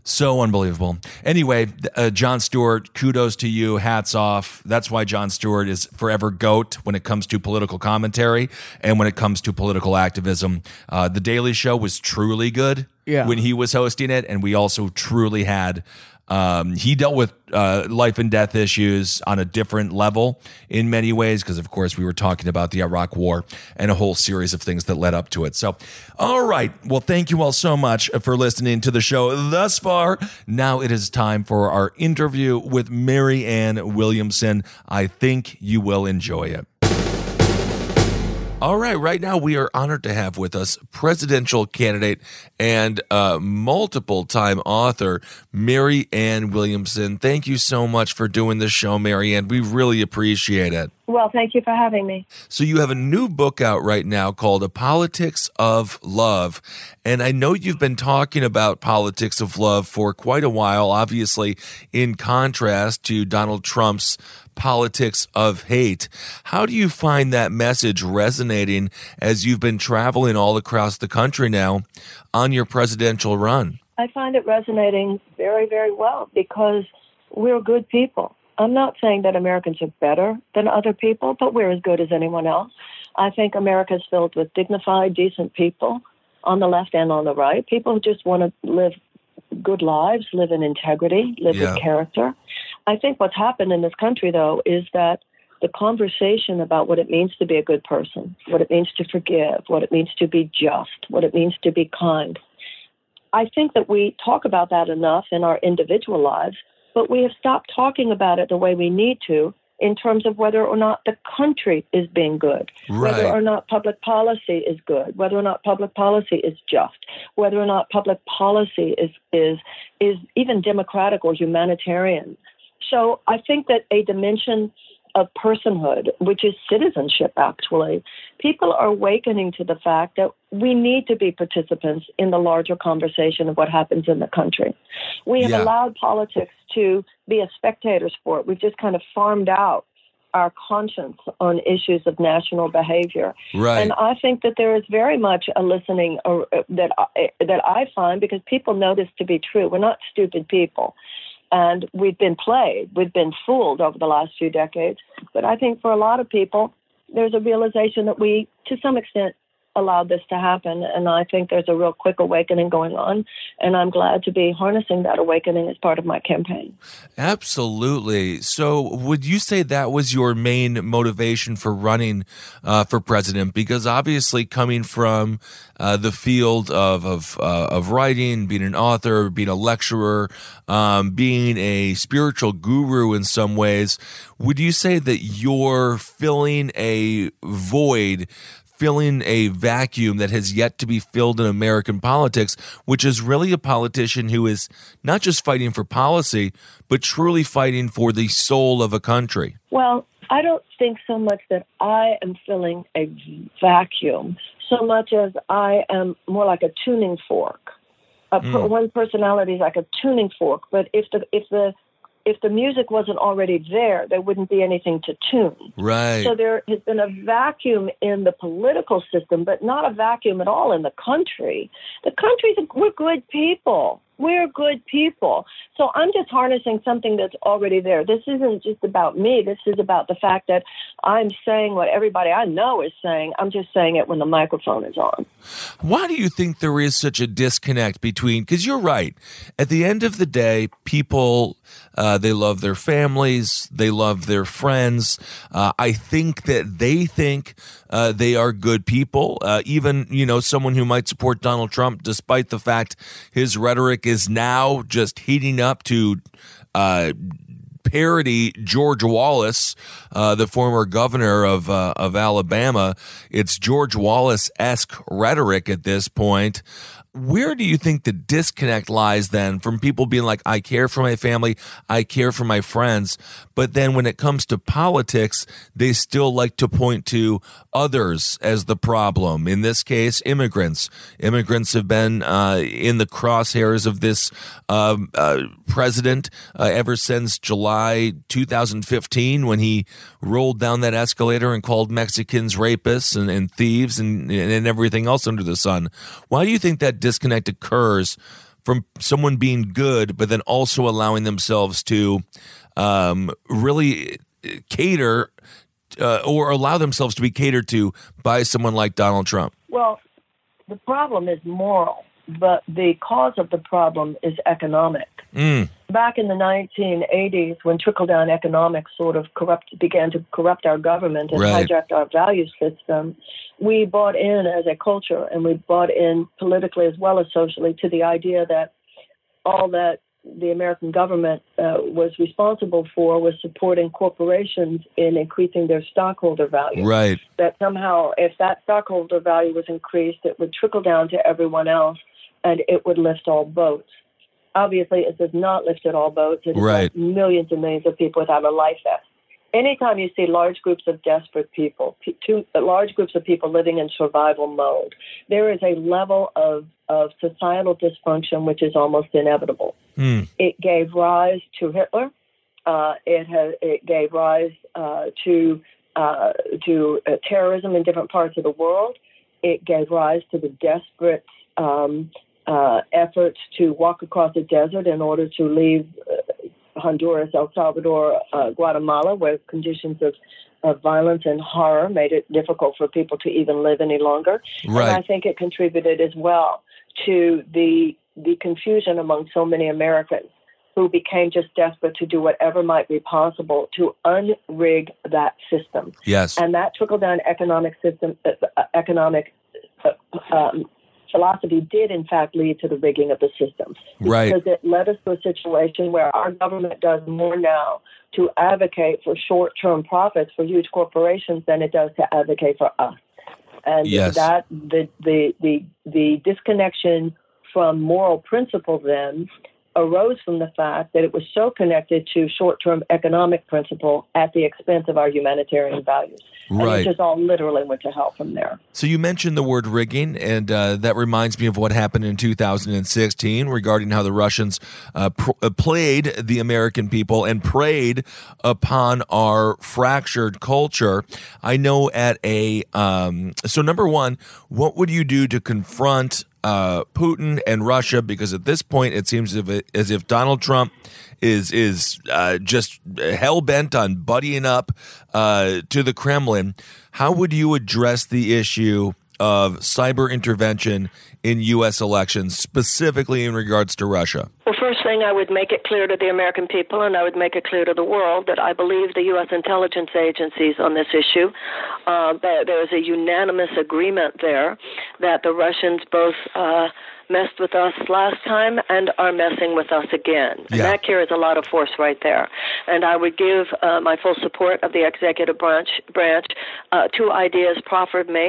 So unbelievable. Anyway, uh, Jon Stewart, kudos to you. Hats off. That's why Jon Stewart is forever GOAT when it comes to political commentary and when it comes to political activism. Uh, the Daily Show was truly good yeah. when he was hosting it, and we also truly had... Um, he dealt with uh, life and death issues on a different level in many ways because, of course, we were talking about the Iraq War and a whole series of things that led up to it. So, all right. Well, thank you all so much for listening to the show thus far. Now it is time for our interview with Marianne Williamson. I think you will enjoy it. All right, right now we are honored to have with us presidential candidate and uh, multiple-time author, Marianne Williamson. Thank you so much for doing this show, Marianne. We really appreciate it. Well, thank you for having me. So you have a new book out right now called A Politics of Love, and I know you've been talking about politics of love for quite a while, obviously in contrast to Donald Trump's politics of hate. How do you find that message resonating as you've been traveling all across the country now on your presidential run? I find it resonating very, very well because we're good people. I'm not saying that Americans are better than other people, but we're as good as anyone else. I think America is filled with dignified, decent people on the left and on the right, people who just want to live good lives, live in integrity, live yeah. with character. I think what's happened in this country, though, is that the conversation about what it means to be a good person, what it means to forgive, what it means to be just, what it means to be kind, I think that we talk about that enough in our individual lives, but we have stopped talking about it the way we need to in terms of whether or not the country is being good, right. whether or not public policy is good, whether or not public policy is just, whether or not public policy is is is even democratic or humanitarian. So I think that a dimension of personhood, which is citizenship, actually, people are awakening to the fact that we need to be participants in the larger conversation of what happens in the country. We have yeah. allowed politics to be a spectator sport. We've just kind of farmed out our conscience on issues of national behavior. Right. And I think that there is very much a listening uh, that I, that I find, because people know this to be true. We're not stupid people. And we've been played, we've been fooled over the last few decades. But I think for a lot of people, there's a realization that we, to some extent, allowed this to happen. And I think there's a real quick awakening going on. And I'm glad to be harnessing that awakening as part of my campaign. Absolutely. So would you say that was your main motivation for running uh, for president? Because obviously coming from uh, the field of of, uh, of writing, being an author, being a lecturer, um, being a spiritual guru in some ways, would you say that you're filling a void, filling a vacuum that has yet to be filled in American politics, which is really a politician who is not just fighting for policy, but truly fighting for the soul of a country? Well, I don't think so much that I am filling a vacuum, so much as I am more like a tuning fork. A per- mm. One personality is like a tuning fork, but if the if the If the music wasn't already there, there wouldn't be anything to tune. Right. So there has been a vacuum in the political system, but not a vacuum at all in the country. The country's, we're good people. We're good people. So I'm just harnessing something that's already there. This isn't just about me. This is about the fact that I'm saying what everybody I know is saying. I'm just saying it when the microphone is on. Why do you think there is such a disconnect between, because you're right, at the end of the day, people... Uh, they love their families. They love their friends. Uh, I think that they think uh, they are good people. Uh, even, you know, someone who might support Donald Trump, despite the fact his rhetoric is now just heating up to uh, parody George Wallace, uh, the former governor of uh, of Alabama. It's George Wallace-esque rhetoric at this point. Where do you think the disconnect lies then from people being like, I care for my family, I care for my friends, but then when it comes to politics, they still like to point to others as the problem? In this case, immigrants. Immigrants have been uh, in the crosshairs of this uh, uh, president uh, ever since July twenty fifteen, when he rolled down that escalator and called Mexicans rapists and, and thieves and, and everything else under the sun. Why do you think that disconnect occurs from someone being good, but then also allowing themselves to um, really cater uh, or allow themselves to be catered to by someone like Donald Trump? Well, the problem is moral, but the cause of the problem is economic. Mm. Back in the nineteen eighties, when trickle-down economics sort of corrupt, began to corrupt our government and right. hijacked our value system, we bought in as a culture, and we bought in politically as well as socially, to the idea that all that the American government uh, was responsible for was supporting corporations in increasing their stockholder value. Right. That somehow, if that stockholder value was increased, it would trickle down to everyone else, and it would lift all boats. Obviously, it does not lift at all boats. It right. does millions and millions of people without a life vest. Anytime you see large groups of desperate people, two, large groups of people living in survival mode, there is a level of, of societal dysfunction which is almost inevitable. Mm. It gave rise to Hitler. Uh, it, ha- it gave rise uh, to, uh, to uh, terrorism in different parts of the world. It gave rise to the desperate... Um, Uh, efforts to walk across the desert in order to leave uh, Honduras, El Salvador, uh, Guatemala, where conditions of, of violence and horror made it difficult for people to even live any longer. Right. And I think it contributed as well to the the confusion among so many Americans who became just desperate to do whatever might be possible to unrig that system. Yes. And that trickle-down economic system, uh, economic uh, um, philosophy did, in fact, lead to the rigging of the system. Right. Because it led us to a situation where our government does more now to advocate for short-term profits for huge corporations than it does to advocate for us. And yes. that the, the, the, the disconnection from moral principle then arose from the fact that it was so connected to short-term economic principle at the expense of our humanitarian values. Right. And it just all literally went to hell from there. So you mentioned the word rigging, and uh, that reminds me of what happened in two thousand sixteen regarding how the Russians uh, pr- played the American people and preyed upon our fractured culture. I know at a um, – so number one, what would you do to confront – Uh, Putin and Russia, because at this point it seems as if, as if Donald Trump is is uh, just hell-bent on buddying up uh, to the Kremlin. How would you address the issue of cyber intervention in U S elections, specifically in regards to Russia? Well, first thing, I would make it clear to the American people, and I would make it clear to the world, that I believe the U S intelligence agencies on this issue. Uh, there is a unanimous agreement there that the Russians both uh, messed with us last time and are messing with us again. Yeah. And that carries a lot of force right there. And I would give uh, my full support of the executive branch, branch uh, two ideas proffered me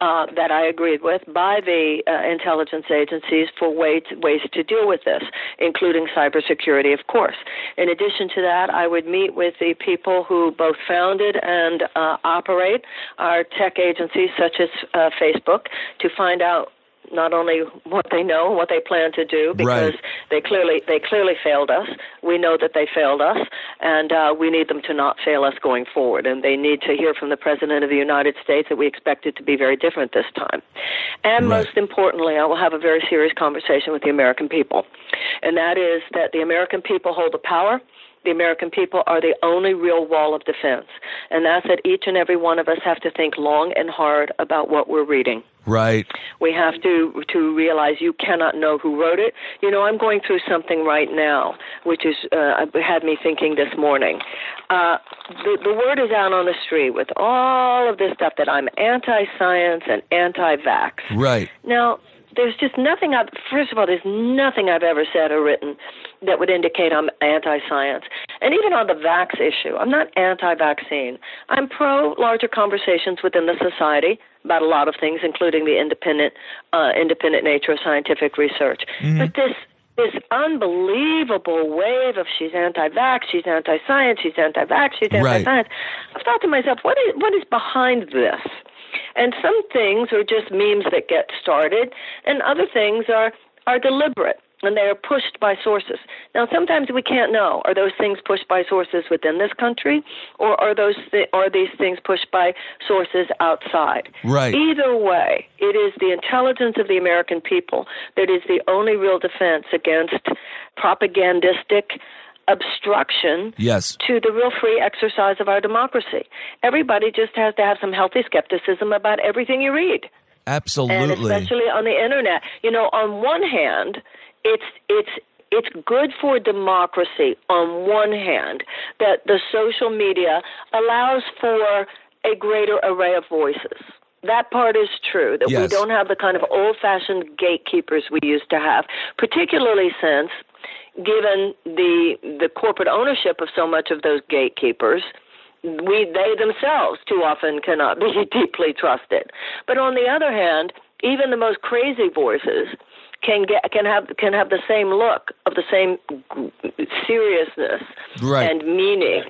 uh, that I agreed with by the uh, intelligence agencies for ways, ways to deal with this, including cybersecurity, of course. In addition to that, I would meet with the people who both founded and uh, operate our tech agencies, such as uh, Facebook, to find out not only what they know, what they plan to do, because right. they clearly they clearly failed us. We know that they failed us, and uh, we need them to not fail us going forward. And they need to hear from the President of the United States that we expect it to be very different this time. And right. most importantly, I will have a very serious conversation with the American people, and that is that the American people hold the power. The American people are the only real wall of defense, and that's that each and every one of us have to think long and hard about what we're reading. Right. We have to to realize you cannot know who wrote it. You know, I'm going through something right now, which is uh, had me thinking this morning. Uh, the, the word is out on the street with all of this stuff that I'm anti-science and anti-vax. Right. Now, there's just nothing I've, first of all, there's nothing I've ever said or written that would indicate I'm anti-science. And even on the vax issue, I'm not anti-vaccine. I'm pro larger conversations within the society about a lot of things, including the independent uh, independent nature of scientific research. Mm-hmm. But this this unbelievable wave of she's anti-vax, she's anti-science, she's anti-vax, she's anti-science. Right. I've thought to myself, what is what is behind this? And some things are just memes that get started, and other things are, are deliberate, and they are pushed by sources. Now, sometimes we can't know, are those things pushed by sources within this country, or are those th- are these things pushed by sources outside? Right. Either way, it is the intelligence of the American people that is the only real defense against propagandistic obstruction yes. to the real free exercise of our democracy. Everybody just has to have some healthy skepticism about everything you read. Absolutely. And especially on the internet. You know, on one hand, it's it's it's good for democracy on one hand that the social media allows for a greater array of voices. That part is true, that yes. we don't have the kind of old-fashioned gatekeepers we used to have, particularly since, given the the corporate ownership of so much of those gatekeepers, we they themselves too often cannot be deeply trusted. But on the other hand, even the most crazy voices can get can have can have the same look of the same seriousness right. and meaning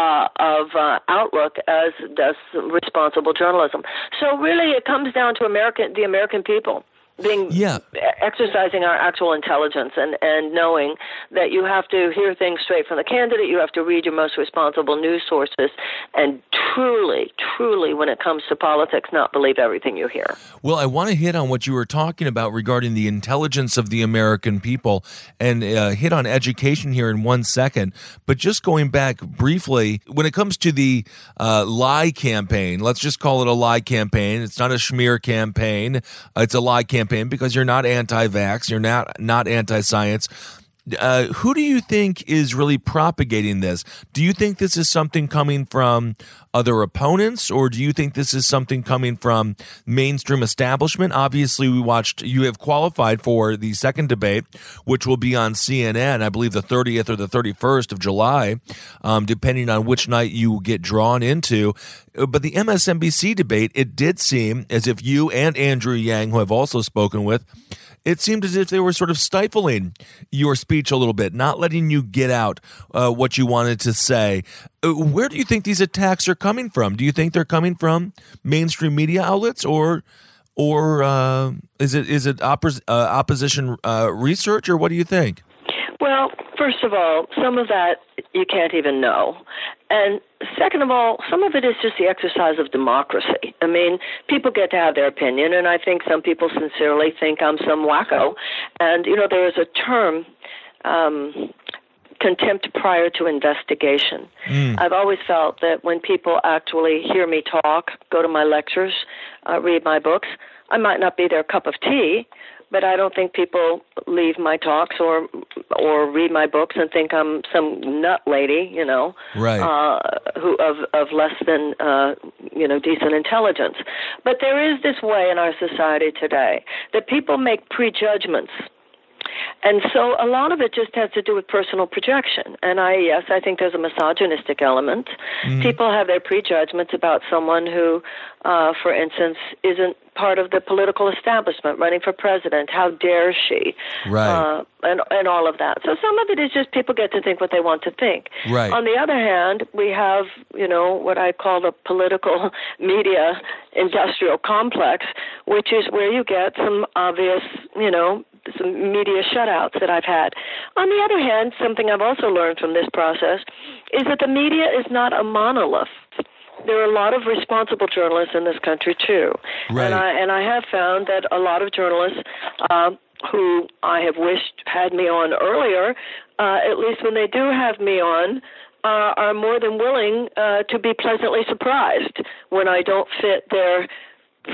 uh, of uh, outlook as does responsible journalism. So really, it comes down to American the American people. Being yeah. exercising our actual intelligence and, and knowing that you have to hear things straight from the candidate, you have to read your most responsible news sources, and truly, truly, when it comes to politics, not believe everything you hear. Well, I want to hit on what you were talking about regarding the intelligence of the American people and uh, hit on education here in one second. But just going back briefly, when it comes to the uh, lie campaign, let's just call it a lie campaign. It's not a schmear campaign. It's a lie campaign because you're not anti-vax. You're not, not anti-science. Uh, who do you think is really propagating this? Do you think this is something coming from other opponents, or do you think this is something coming from mainstream establishment? Obviously, we watched, you have qualified for the second debate, which will be on C N N, I believe the thirtieth or the thirty-first of July, um, depending on which night you get drawn into. But the M S N B C debate, it did seem as if you and Andrew Yang, who I've also spoken with, it seemed as if they were sort of stifling your speech a little bit, not letting you get out uh, what you wanted to say. Where do you think these attacks are coming from? Do you think they're coming from mainstream media outlets, or or uh, is it is it oppos- uh, opposition uh, research, or what do you think? Well, first of all, some of that you can't even know. And second of all, some of it is just the exercise of democracy. I mean, people get to have their opinion, and I think some people sincerely think I'm some wacko. And, you know, there is a term, um, contempt prior to investigation. Mm. I've always felt that when people actually hear me talk, go to my lectures, uh, read my books, I might not be their cup of tea, but I don't think people leave my talks or or read my books and think I'm some nut lady, you know, right. uh, who of of less than uh, you know decent intelligence. But there is this way in our society today that people make prejudgments. And so a lot of it just has to do with personal projection. And I, yes, I think there's a misogynistic element. Mm. People have their prejudgments about someone who, uh, for instance, isn't part of the political establishment running for president. How dare she? Right. Uh, and, and all of that. So some of it is just people get to think what they want to think. Right. On the other hand, we have, you know, what I call the political media industrial complex, which is where you get some obvious, you know, some media shutouts that I've had. On the other hand, something I've also learned from this process is that the media is not a monolith. There are a lot of responsible journalists in this country, too. Right. And I, and I have found that a lot of journalists uh, who I have wished had me on earlier, uh, at least when they do have me on, uh, are more than willing uh, to be pleasantly surprised when I don't fit their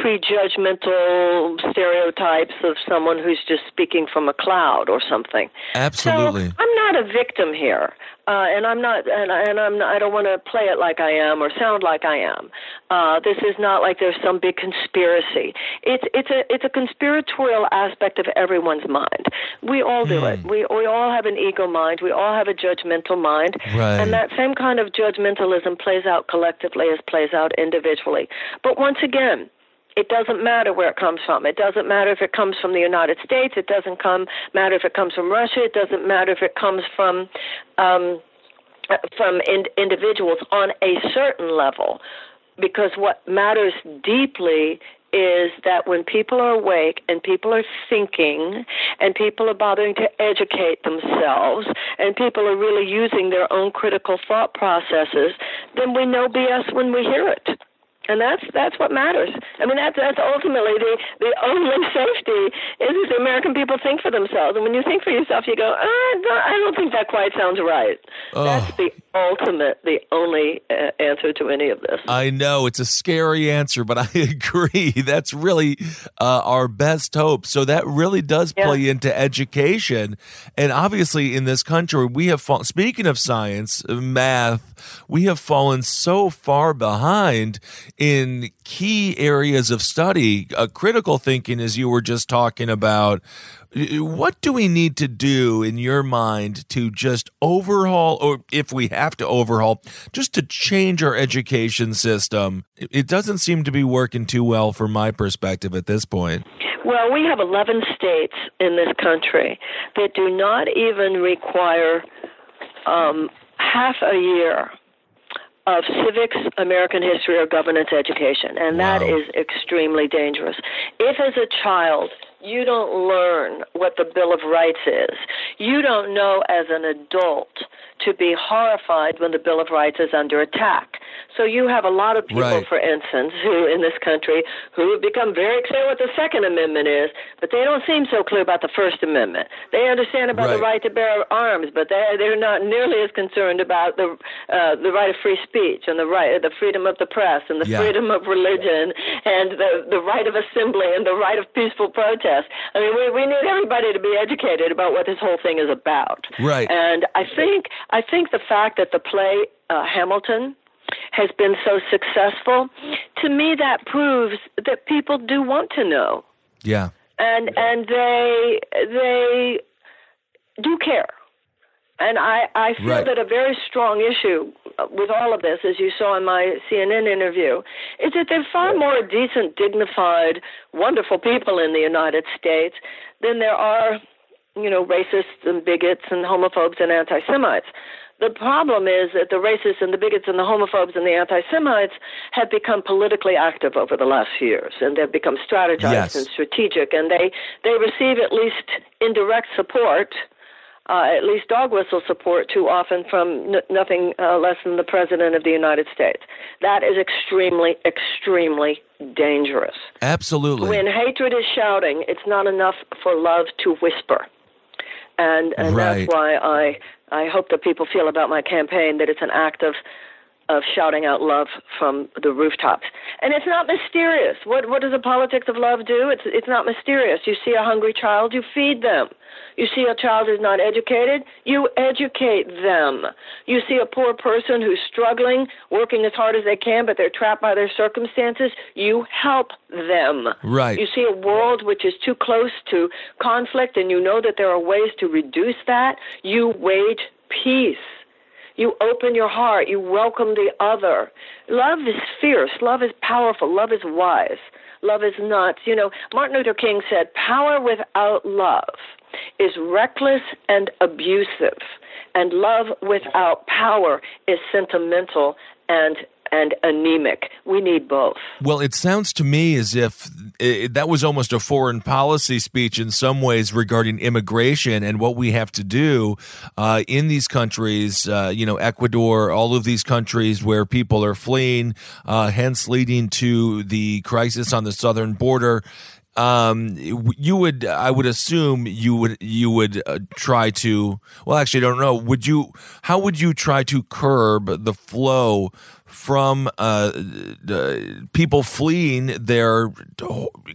prejudgmental stereotypes of someone who's just speaking from a cloud or something. Absolutely. So I'm not a victim here, uh, and I'm not, and, I, and I'm not, I don't want to play it like I am or sound like I am. Uh, this is not like there's some big conspiracy. It's it's a it's a conspiratorial aspect of everyone's mind. We all do mm. it. We we all have an ego mind. We all have a judgmental mind, right. And that same kind of judgmentalism plays out collectively as plays out individually. But once again, it doesn't matter where it comes from. It doesn't matter if it comes from the United States. It doesn't come matter if it comes from Russia. It doesn't matter if it comes from um, from in- individuals on a certain level, because what matters deeply is that when people are awake and people are thinking and people are bothering to educate themselves and people are really using their own critical thought processes, then we know B S when we hear it. And that's that's what matters. I mean, that's, that's ultimately the, the only safety is that the American people think for themselves. And when you think for yourself, you go, oh, no, I don't think that quite sounds right. Oh. That's the ultimate, the only uh, answer to any of this. I know. It's a scary answer, but I agree. That's really uh, our best hope. So that really does yeah. play into education. And obviously in this country, we have fa- speaking of science, math, we have fallen so far behind in key areas of study, uh, critical thinking, as you were just talking about. What do we need to do in your mind to just overhaul, or if we have to overhaul, just to change our education system? It doesn't seem to be working too well from my perspective at this point. Well, we have eleven states in this country that do not even require um, half a year of civics, American history, or governance education, and wow. that is extremely dangerous. If as a child you don't learn what the Bill of Rights is, you don't know as an adult to be horrified when the Bill of Rights is under attack. So you have a lot of people, right. for instance, who in this country who have become very clear what the Second Amendment is, but they don't seem so clear about the First Amendment. They understand about right. the right to bear arms, but they they're not nearly as concerned about the uh, the right of free speech and the right the freedom of the press and the yeah. freedom of religion and the the right of assembly and the right of peaceful protest. I mean, we we need everybody to be educated about what this whole thing is about. Right. And I think I think the fact that the play uh, Hamilton has been so successful, to me that proves that people do want to know. Yeah. And and they they do care. And I, I feel right. that a very strong issue with all of this, as you saw in my C N N interview, is that there are far more decent, dignified, wonderful people in the United States than there are, you know, racists and bigots and homophobes and anti-Semites. The problem is that the racists and the bigots and the homophobes and the anti-Semites have become politically active over the last few years, and they've become strategized yes. and strategic, and they, they receive at least indirect support, uh, at least dog whistle support too often from n- nothing uh, less than the President of the United States. That is extremely, extremely dangerous. Absolutely. When hatred is shouting, it's not enough for love to whisper. And, and right. that's why I I hope that people feel about my campaign that it's an act of, of shouting out love from the rooftops. And it's not mysterious. What what does the politics of love do? It's it's not mysterious. You see a hungry child, you feed them. You see a child who's not educated, you educate them. You see a poor person who's struggling, working as hard as they can, but they're trapped by their circumstances, you help them. Right. You see a world which is too close to conflict, and you know that there are ways to reduce that, you wage peace. You open your heart. You welcome the other. Love is fierce. Love is powerful. Love is wise. Love is nuts. You know, Martin Luther King said, power without love is reckless and abusive, and love without power is sentimental and and anemic. We need both. Well, it sounds to me as if it, that was almost a foreign policy speech in some ways regarding immigration and what we have to do uh, in these countries, uh, you know, Ecuador, all of these countries where people are fleeing, uh, hence leading to the crisis on the southern border. Um, you would, I would assume you would, you would uh, try to, well, actually, I don't know. Would you, how would you try to curb the flow from, uh, the people fleeing their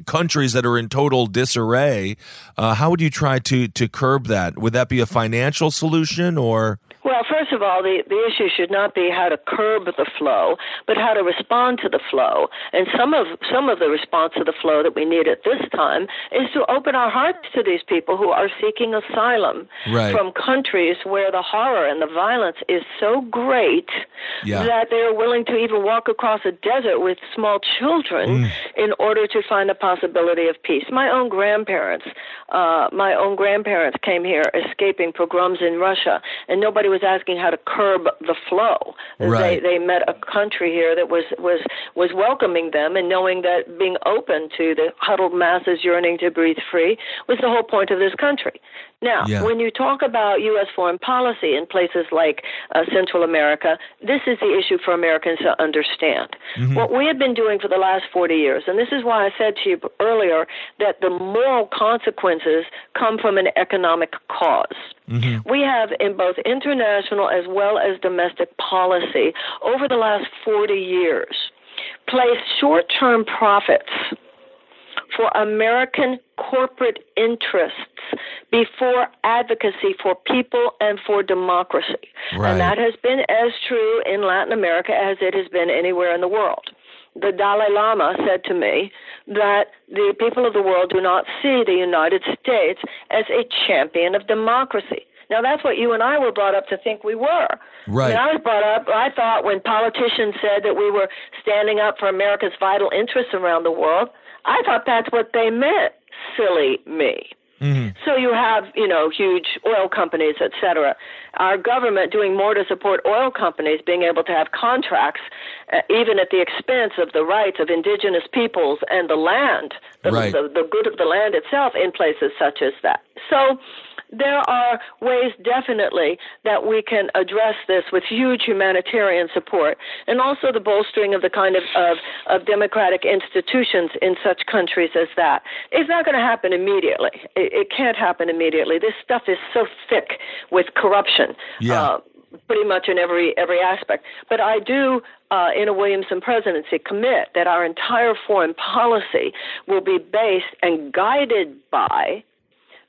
countries that are in total disarray? Uh, how would you try to, to curb that? Would that be a financial solution or? Well, first of all, the, the issue should not be how to curb the flow, but how to respond to the flow. And some of some of the response to the flow that we need at this time is to open our hearts to these people who are seeking asylum right. from countries where the horror and the violence is so great yeah. that they're willing to even walk across a desert with small children mm. in order to find the possibility of peace. My own grandparents, uh, my own grandparents came here escaping pogroms in Russia, and nobody was asking how to curb the flow. Right. They, they met a country here that was, was, was welcoming them, and knowing that being open to the huddled masses yearning to breathe free was the whole point of this country. Now, yeah. when you talk about U S foreign policy in places like uh, Central America, this is the issue for Americans to understand. Mm-hmm. What we have been doing for the last forty years, and this is why I said to you earlier that the moral consequences come from an economic cause. Mm-hmm. We have in both international as well as domestic policy over the last forty years placed short-term profits for American corporate interests before advocacy for people and for democracy. Right. And that has been as true in Latin America as it has been anywhere in the world. The Dalai Lama said to me that the people of the world do not see the United States as a champion of democracy. Now, that's what you and I were brought up to think we were. Right. When I was brought up, I thought when politicians said that we were standing up for America's vital interests around the world, I thought that's what they meant, silly me. Mm-hmm. So you have, you know, huge oil companies, et cetera. Our government doing more to support oil companies being able to have contracts, uh, even at the expense of the rights of indigenous peoples and the land, the, right. the, the good of the land itself in places such as that. So there are ways definitely that we can address this with huge humanitarian support, and also the bolstering of the kind of, of, of democratic institutions in such countries as that. It's not going to happen immediately. It, it can't happen immediately. This stuff is so thick with corruption. Yeah. Uh, pretty much in every every aspect. But I do, uh, in a Williamson presidency, commit that our entire foreign policy will be based and guided by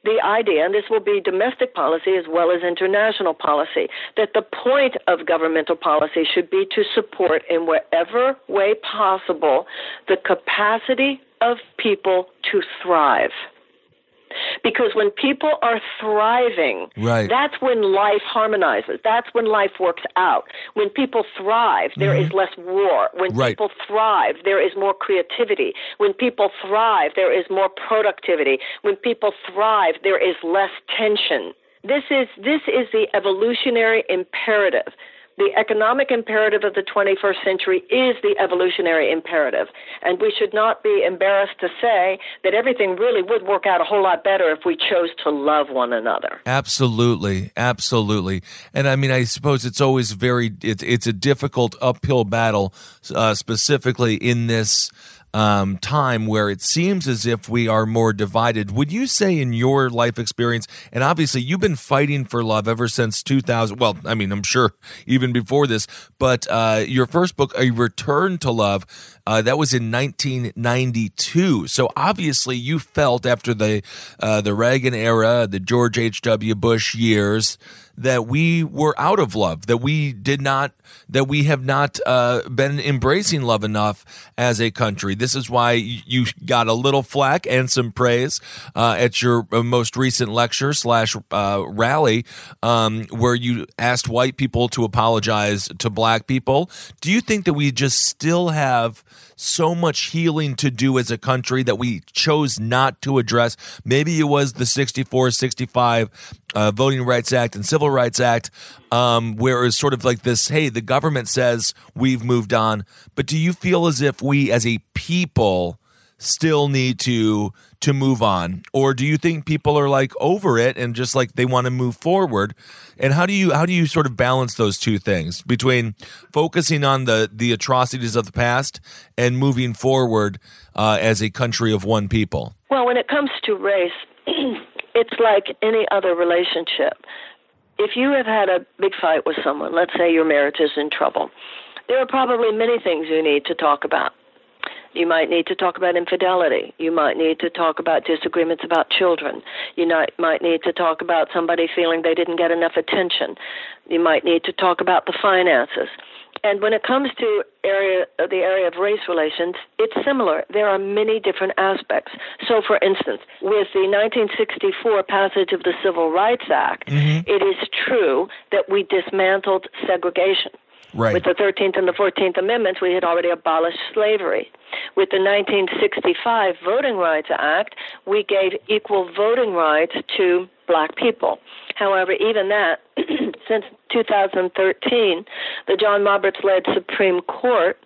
the idea, and this will be domestic policy as well as international policy, that the point of governmental policy should be to support in whatever way possible the capacity of people to thrive. Because when people are thriving, right. that's when life harmonizes. That's when life works out. When people thrive, there mm-hmm. is less war. When right. people thrive, there is more creativity. When people thrive, there is more productivity. When people thrive, there is less tension. This is this is the evolutionary imperative. The economic imperative of the twenty-first century is the evolutionary imperative, and we should not be embarrassed to say that everything really would work out a whole lot better if we chose to love one another. Absolutely, absolutely. And I mean, I suppose it's always very it, – it's a difficult uphill battle, uh, specifically in this Um, time where it seems as if we are more divided. Would you say in your life experience, and obviously you've been fighting for love ever since two thousand, well, I mean, I'm sure even before this, but uh, your first book, A Return to Love, uh, that was in nineteen ninety-two. So obviously you felt after the uh, the Reagan era, the George H W. Bush years, that we were out of love, that we did not, that we have not uh, been embracing love enough as a country. This is why you got a little flack and some praise uh, at your most recent lecture slash uh, rally, um, where you asked white people to apologize to black people. Do you think that we just still have so much healing to do as a country that we chose not to address? Maybe it was the sixty-four, sixty-five Uh, Voting Rights Act and Civil Rights Act, um, where it was sort of like this, hey, the government says we've moved on. But do you feel as if we as a people still need to to move on? Or do you think people are like over it and just like they want to move forward? And how do you how do you sort of balance those two things between focusing on the, the atrocities of the past and moving forward uh, as a country of one people? Well, when it comes to race, it's like any other relationship. If you have had a big fight with someone, let's say your marriage is in trouble, there are probably many things you need to talk about. You might need to talk about infidelity. You might need to talk about disagreements about children. You might need to talk about somebody feeling they didn't get enough attention. You might need to talk about the finances. And when it comes to area, the area of race relations, it's similar. There are many different aspects. So, for instance, with the nineteen sixty-four passage of the Civil Rights Act, mm-hmm. it is true that we dismantled segregation. Right. With the thirteenth and the fourteenth Amendments, we had already abolished slavery. With the nineteen sixty-five Voting Rights Act, we gave equal voting rights to black people. However, even that, since two thousand thirteen, the John Roberts-led Supreme Court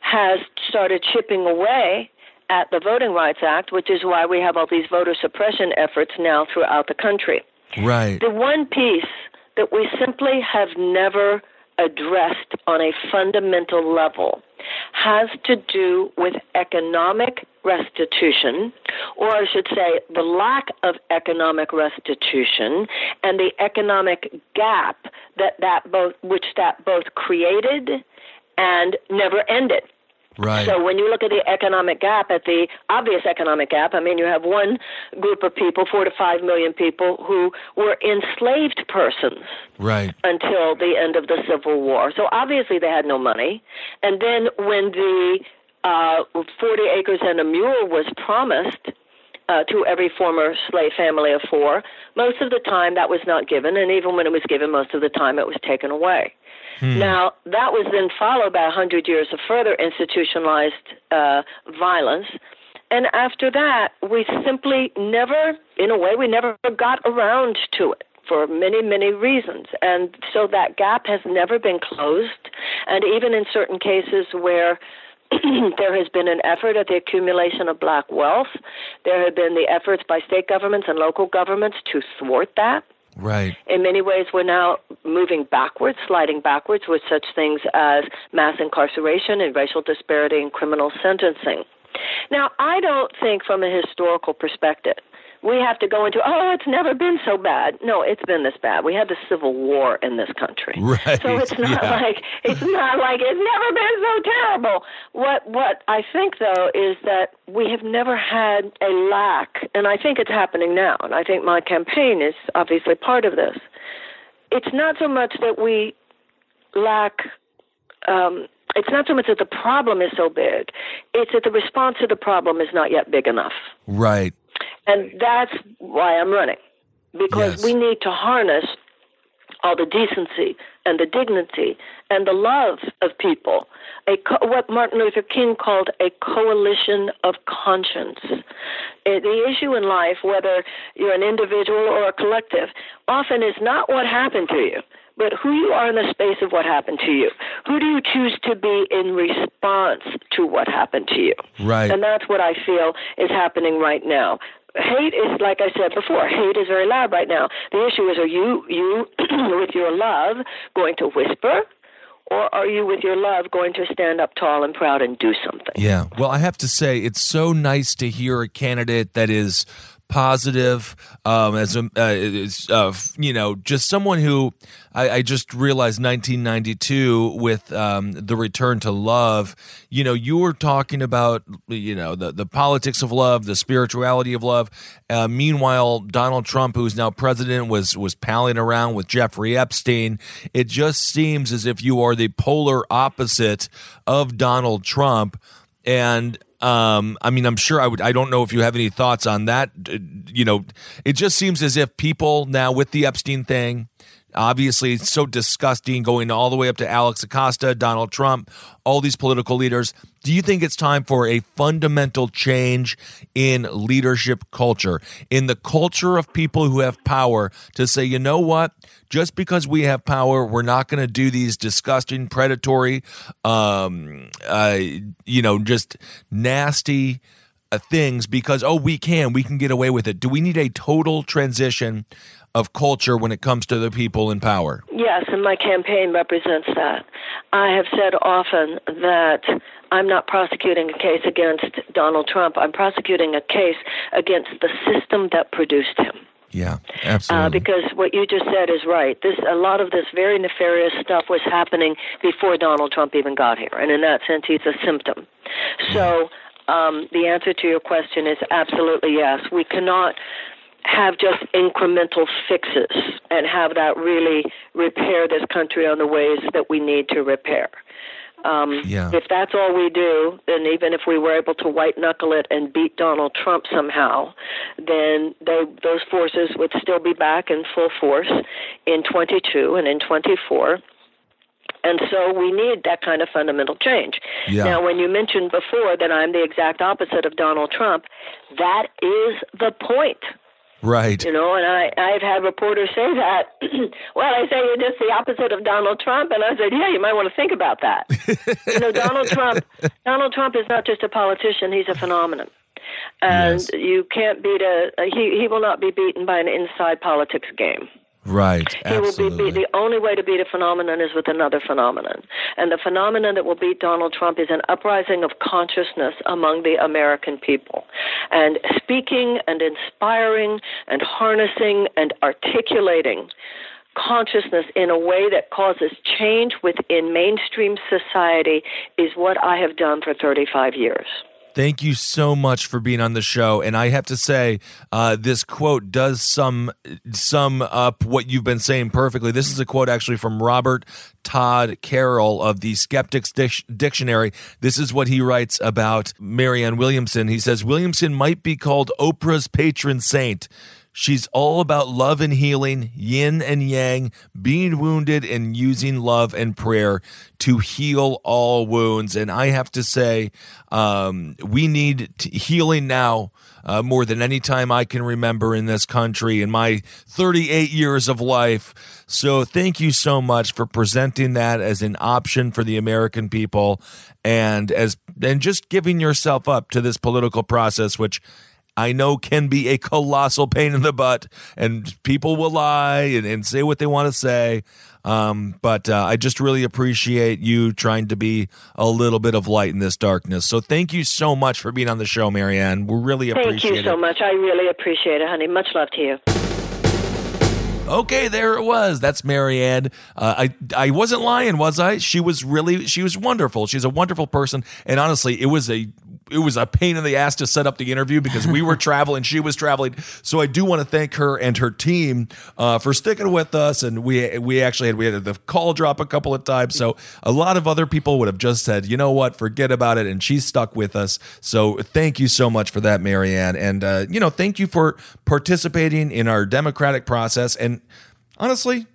has started chipping away at the Voting Rights Act, which is why we have all these voter suppression efforts now throughout the country. Right. The one piece that we simply have never addressed on a fundamental level has to do with economic restitution, or I should say the lack of economic restitution and the economic gap that that both which that both created and never ended. Right. So when you look at the economic gap, at the obvious economic gap, I mean, you have one group of people, four to five million people, who were enslaved persons right. until the end of the Civil War. So obviously they had no money. And then when the uh, forty acres and a mule was promised uh, to every former slave family of four, most of the time that was not given. And even when it was given, most of the time it was taken away. Hmm. Now, that was then followed by one hundred years of further institutionalized uh, violence. And after that, we simply never, in a way, we never got around to it for many, many reasons. And so that gap has never been closed. And even in certain cases where There has been an effort at the accumulation of black wealth. There have been the efforts by state governments and local governments to thwart that. Right. In many ways, we're now moving backwards, sliding backwards with such things as mass incarceration and racial disparity and criminal sentencing. Now, I don't think from a historical perspective we have to go into, oh, it's never been so bad. No, it's been this bad. We had the Civil War in this country. Right. So it's not yeah. like it's not like it's never been so terrible. What what I think, though, is that we have never had a lack, and I think it's happening now, and I think my campaign is obviously part of this. It's not so much that we lack um, – it's not so much that the problem is so big. It's that the response to the problem is not yet big enough. Right. And that's why I'm running, because yes. we need to harness all the decency and the dignity and the love of people, a co- what Martin Luther King called a coalition of conscience. The issue in life, whether you're an individual or a collective, often is not what happened to you, but who you are in the space of what happened to you. Who do you choose to be in response to what happened to you? Right. And that's what I feel is happening right now. Hate is, like I said before, hate is very loud right now. The issue is, are you, you with your love going to whisper, or are you with your love going to stand up tall and proud and do something? Yeah. Well, I have to say, it's so nice to hear a candidate that is positive, um, as a, uh, uh, you know, just someone who I, I just realized nineteen ninety-two with um, the return to love. You know, you were talking about, you know, the, the politics of love, the spirituality of love. Uh, meanwhile, Donald Trump, who's now president, was was palling around with Jeffrey Epstein. It just seems as if you are the polar opposite of Donald Trump. And Um, I mean, I'm sure I would. I don't know if you have any thoughts on that. You know, it just seems as if people now with the Epstein thing, obviously it's so disgusting, going all the way up to Alex Acosta, Donald Trump, all these political leaders. Do you think it's time for a fundamental change in leadership culture, in the culture of people who have power, to say, you know what, just because we have power, we're not going to do these disgusting, predatory, um, uh, you know, just nasty uh, things because, oh, we can, we can get away with it. Do we need a total transition of culture when it comes to the people in power? Yes, and my campaign represents that. I have said often that I'm not prosecuting a case against Donald Trump. I'm prosecuting a case against the system that produced him. Yeah, absolutely. Uh, because what you just said is right. This, a lot of this very nefarious stuff was happening before Donald Trump even got here, and in that sense, he's a symptom. So um, the answer to your question is absolutely yes. We cannot have just incremental fixes and have that really repair this country on the ways that we need to repair. Um, yeah. If that's all we do, then even if we were able to white-knuckle it and beat Donald Trump somehow, then they, those forces would still be back in full force in twenty-two and in twenty-four. And so we need that kind of fundamental change. Yeah. Now, when you mentioned before that I'm the exact opposite of Donald Trump, that is the point. Right. You know, and I, I've had reporters say that, well, I say you're just the opposite of Donald Trump. And I said, yeah, you might want to think about that. You know, Donald Trump, Donald Trump is not just a politician. He's a phenomenon. And yes. you can't beat a, a he, he will not be beaten by an inside politics game. Right. Absolutely. He will be, be, the only way to beat a phenomenon is with another phenomenon. And the phenomenon that will beat Donald Trump is an uprising of consciousness among the American people. And speaking and inspiring and harnessing and articulating consciousness in a way that causes change within mainstream society is what I have done for thirty-five years. Thank you so much for being on the show. And I have to say, uh, this quote does sum, sum up what you've been saying perfectly. This is a quote actually from Robert Todd Carroll of the Skeptics Dic- Dictionary. This is what he writes about Marianne Williamson. He says, Williamson might be called Oprah's patron saint. She's all about love and healing, yin and yang, being wounded and using love and prayer to heal all wounds. And I have to say, um, we need healing now uh, more than any time I can remember in this country in my thirty-eight years of life. So thank you so much for presenting that as an option for the American people, and as and just giving yourself up to this political process, which I know can be a colossal pain in the butt, and people will lie and, and say what they want to say. Um, but uh, I just really appreciate you trying to be a little bit of light in this darkness. So thank you so much for being on the show, Marianne. We really appreciate it. Thank you so much. I really appreciate it, honey. Much love to you. Okay, there it was. That's Marianne. Uh, I I wasn't lying, was I? She was really she was wonderful. She's a wonderful person, and honestly, it was a it was a pain in the ass to set up the interview because we were traveling, she was traveling. So I do want to thank her and her team uh, for sticking with us. And we we actually had we had the call drop a couple of times, so a lot of other people would have just said, you know what, forget about it. And she stuck with us. So thank you so much for that, Marianne, and uh, you know, thank you for participating in our democratic process. And honestly,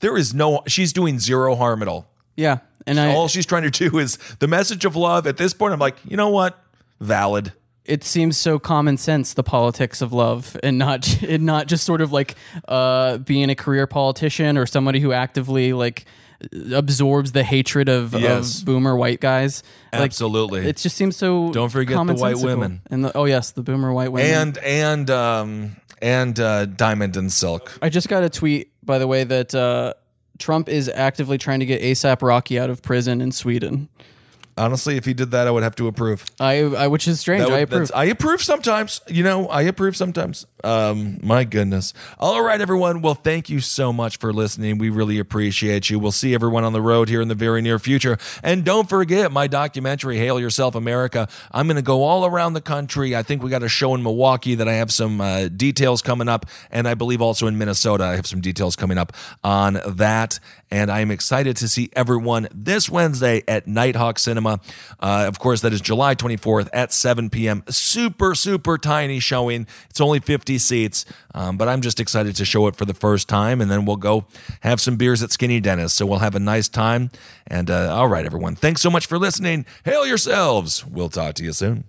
there is no, she's doing zero harm at all. Yeah. And I, all she's trying to do is the message of love. At this point, I'm like, you know what? Valid. It seems so common sense, the politics of love, and not, and not just sort of like uh, being a career politician or somebody who actively like absorbs the hatred of, yes. of boomer white guys. Absolutely. Like, it just seems so Don't forget the white women. And the, oh yes, the boomer white women. And, and, um, And uh, Diamond and Silk. I just got a tweet, by the way, that uh, Trump is actively trying to get ASAP Rocky out of prison in Sweden. Honestly, if he did that, I would have to approve. I, I which is strange. Would, I approve. I approve sometimes. You know, I approve sometimes. Um, my goodness. All right, everyone. Well, thank you so much for listening. We really appreciate you. We'll see everyone on the road here in the very near future. And don't forget my documentary, Hail Yourself, America. I'm going to go all around the country. I think we got a show in Milwaukee that I have some uh, details coming up. And I believe also in Minnesota, I have some details coming up on that. And I am excited to see everyone this Wednesday at Nighthawk Cinema. Uh, of course, that is July twenty-fourth at seven p.m. Super, super tiny showing. It's only fifty seats, um, but I'm just excited to show it for the first time, and then we'll go have some beers at Skinny Dennis, so we'll have a nice time. And uh, all right, everyone, thanks so much for listening. Hail yourselves. We'll talk to you soon.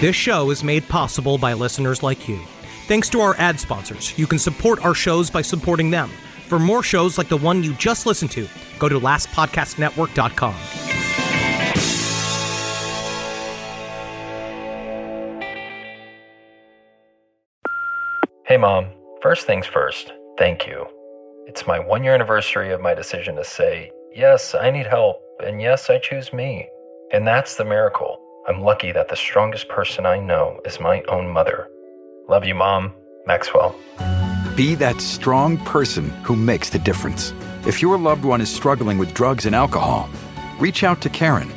This show is made possible by listeners like you. Thanks to our ad sponsors. You can support our shows by supporting them. For more shows like the one you just listened to, go to last podcast network dot com. Hey, Mom. First things first, thank you. It's my one-year anniversary of my decision to say, yes, I need help, and yes, I choose me. And that's the miracle. I'm lucky that the strongest person I know is my own mother. Love you, Mom. Maxwell. Be that strong person who makes the difference. If your loved one is struggling with drugs and alcohol, reach out to Karen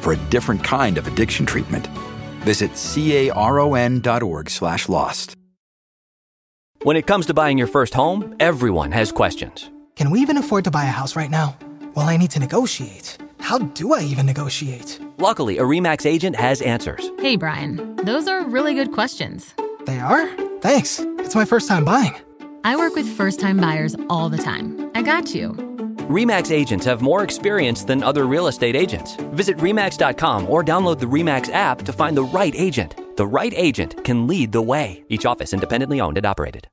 for a different kind of addiction treatment. Visit caron dot org slash lost. When it comes to buying your first home, everyone has questions. Can we even afford to buy a house right now? Will I need to negotiate? How do I even negotiate? Luckily, a RE/MAX agent has answers. Hey, Brian, those are really good questions. They are? Thanks. It's my first time buying. I work with first-time buyers all the time. I got you. RE/MAX agents have more experience than other real estate agents. Visit re max dot com or download the RE/MAX app to find the right agent. The right agent can lead the way. Each office independently owned and operated.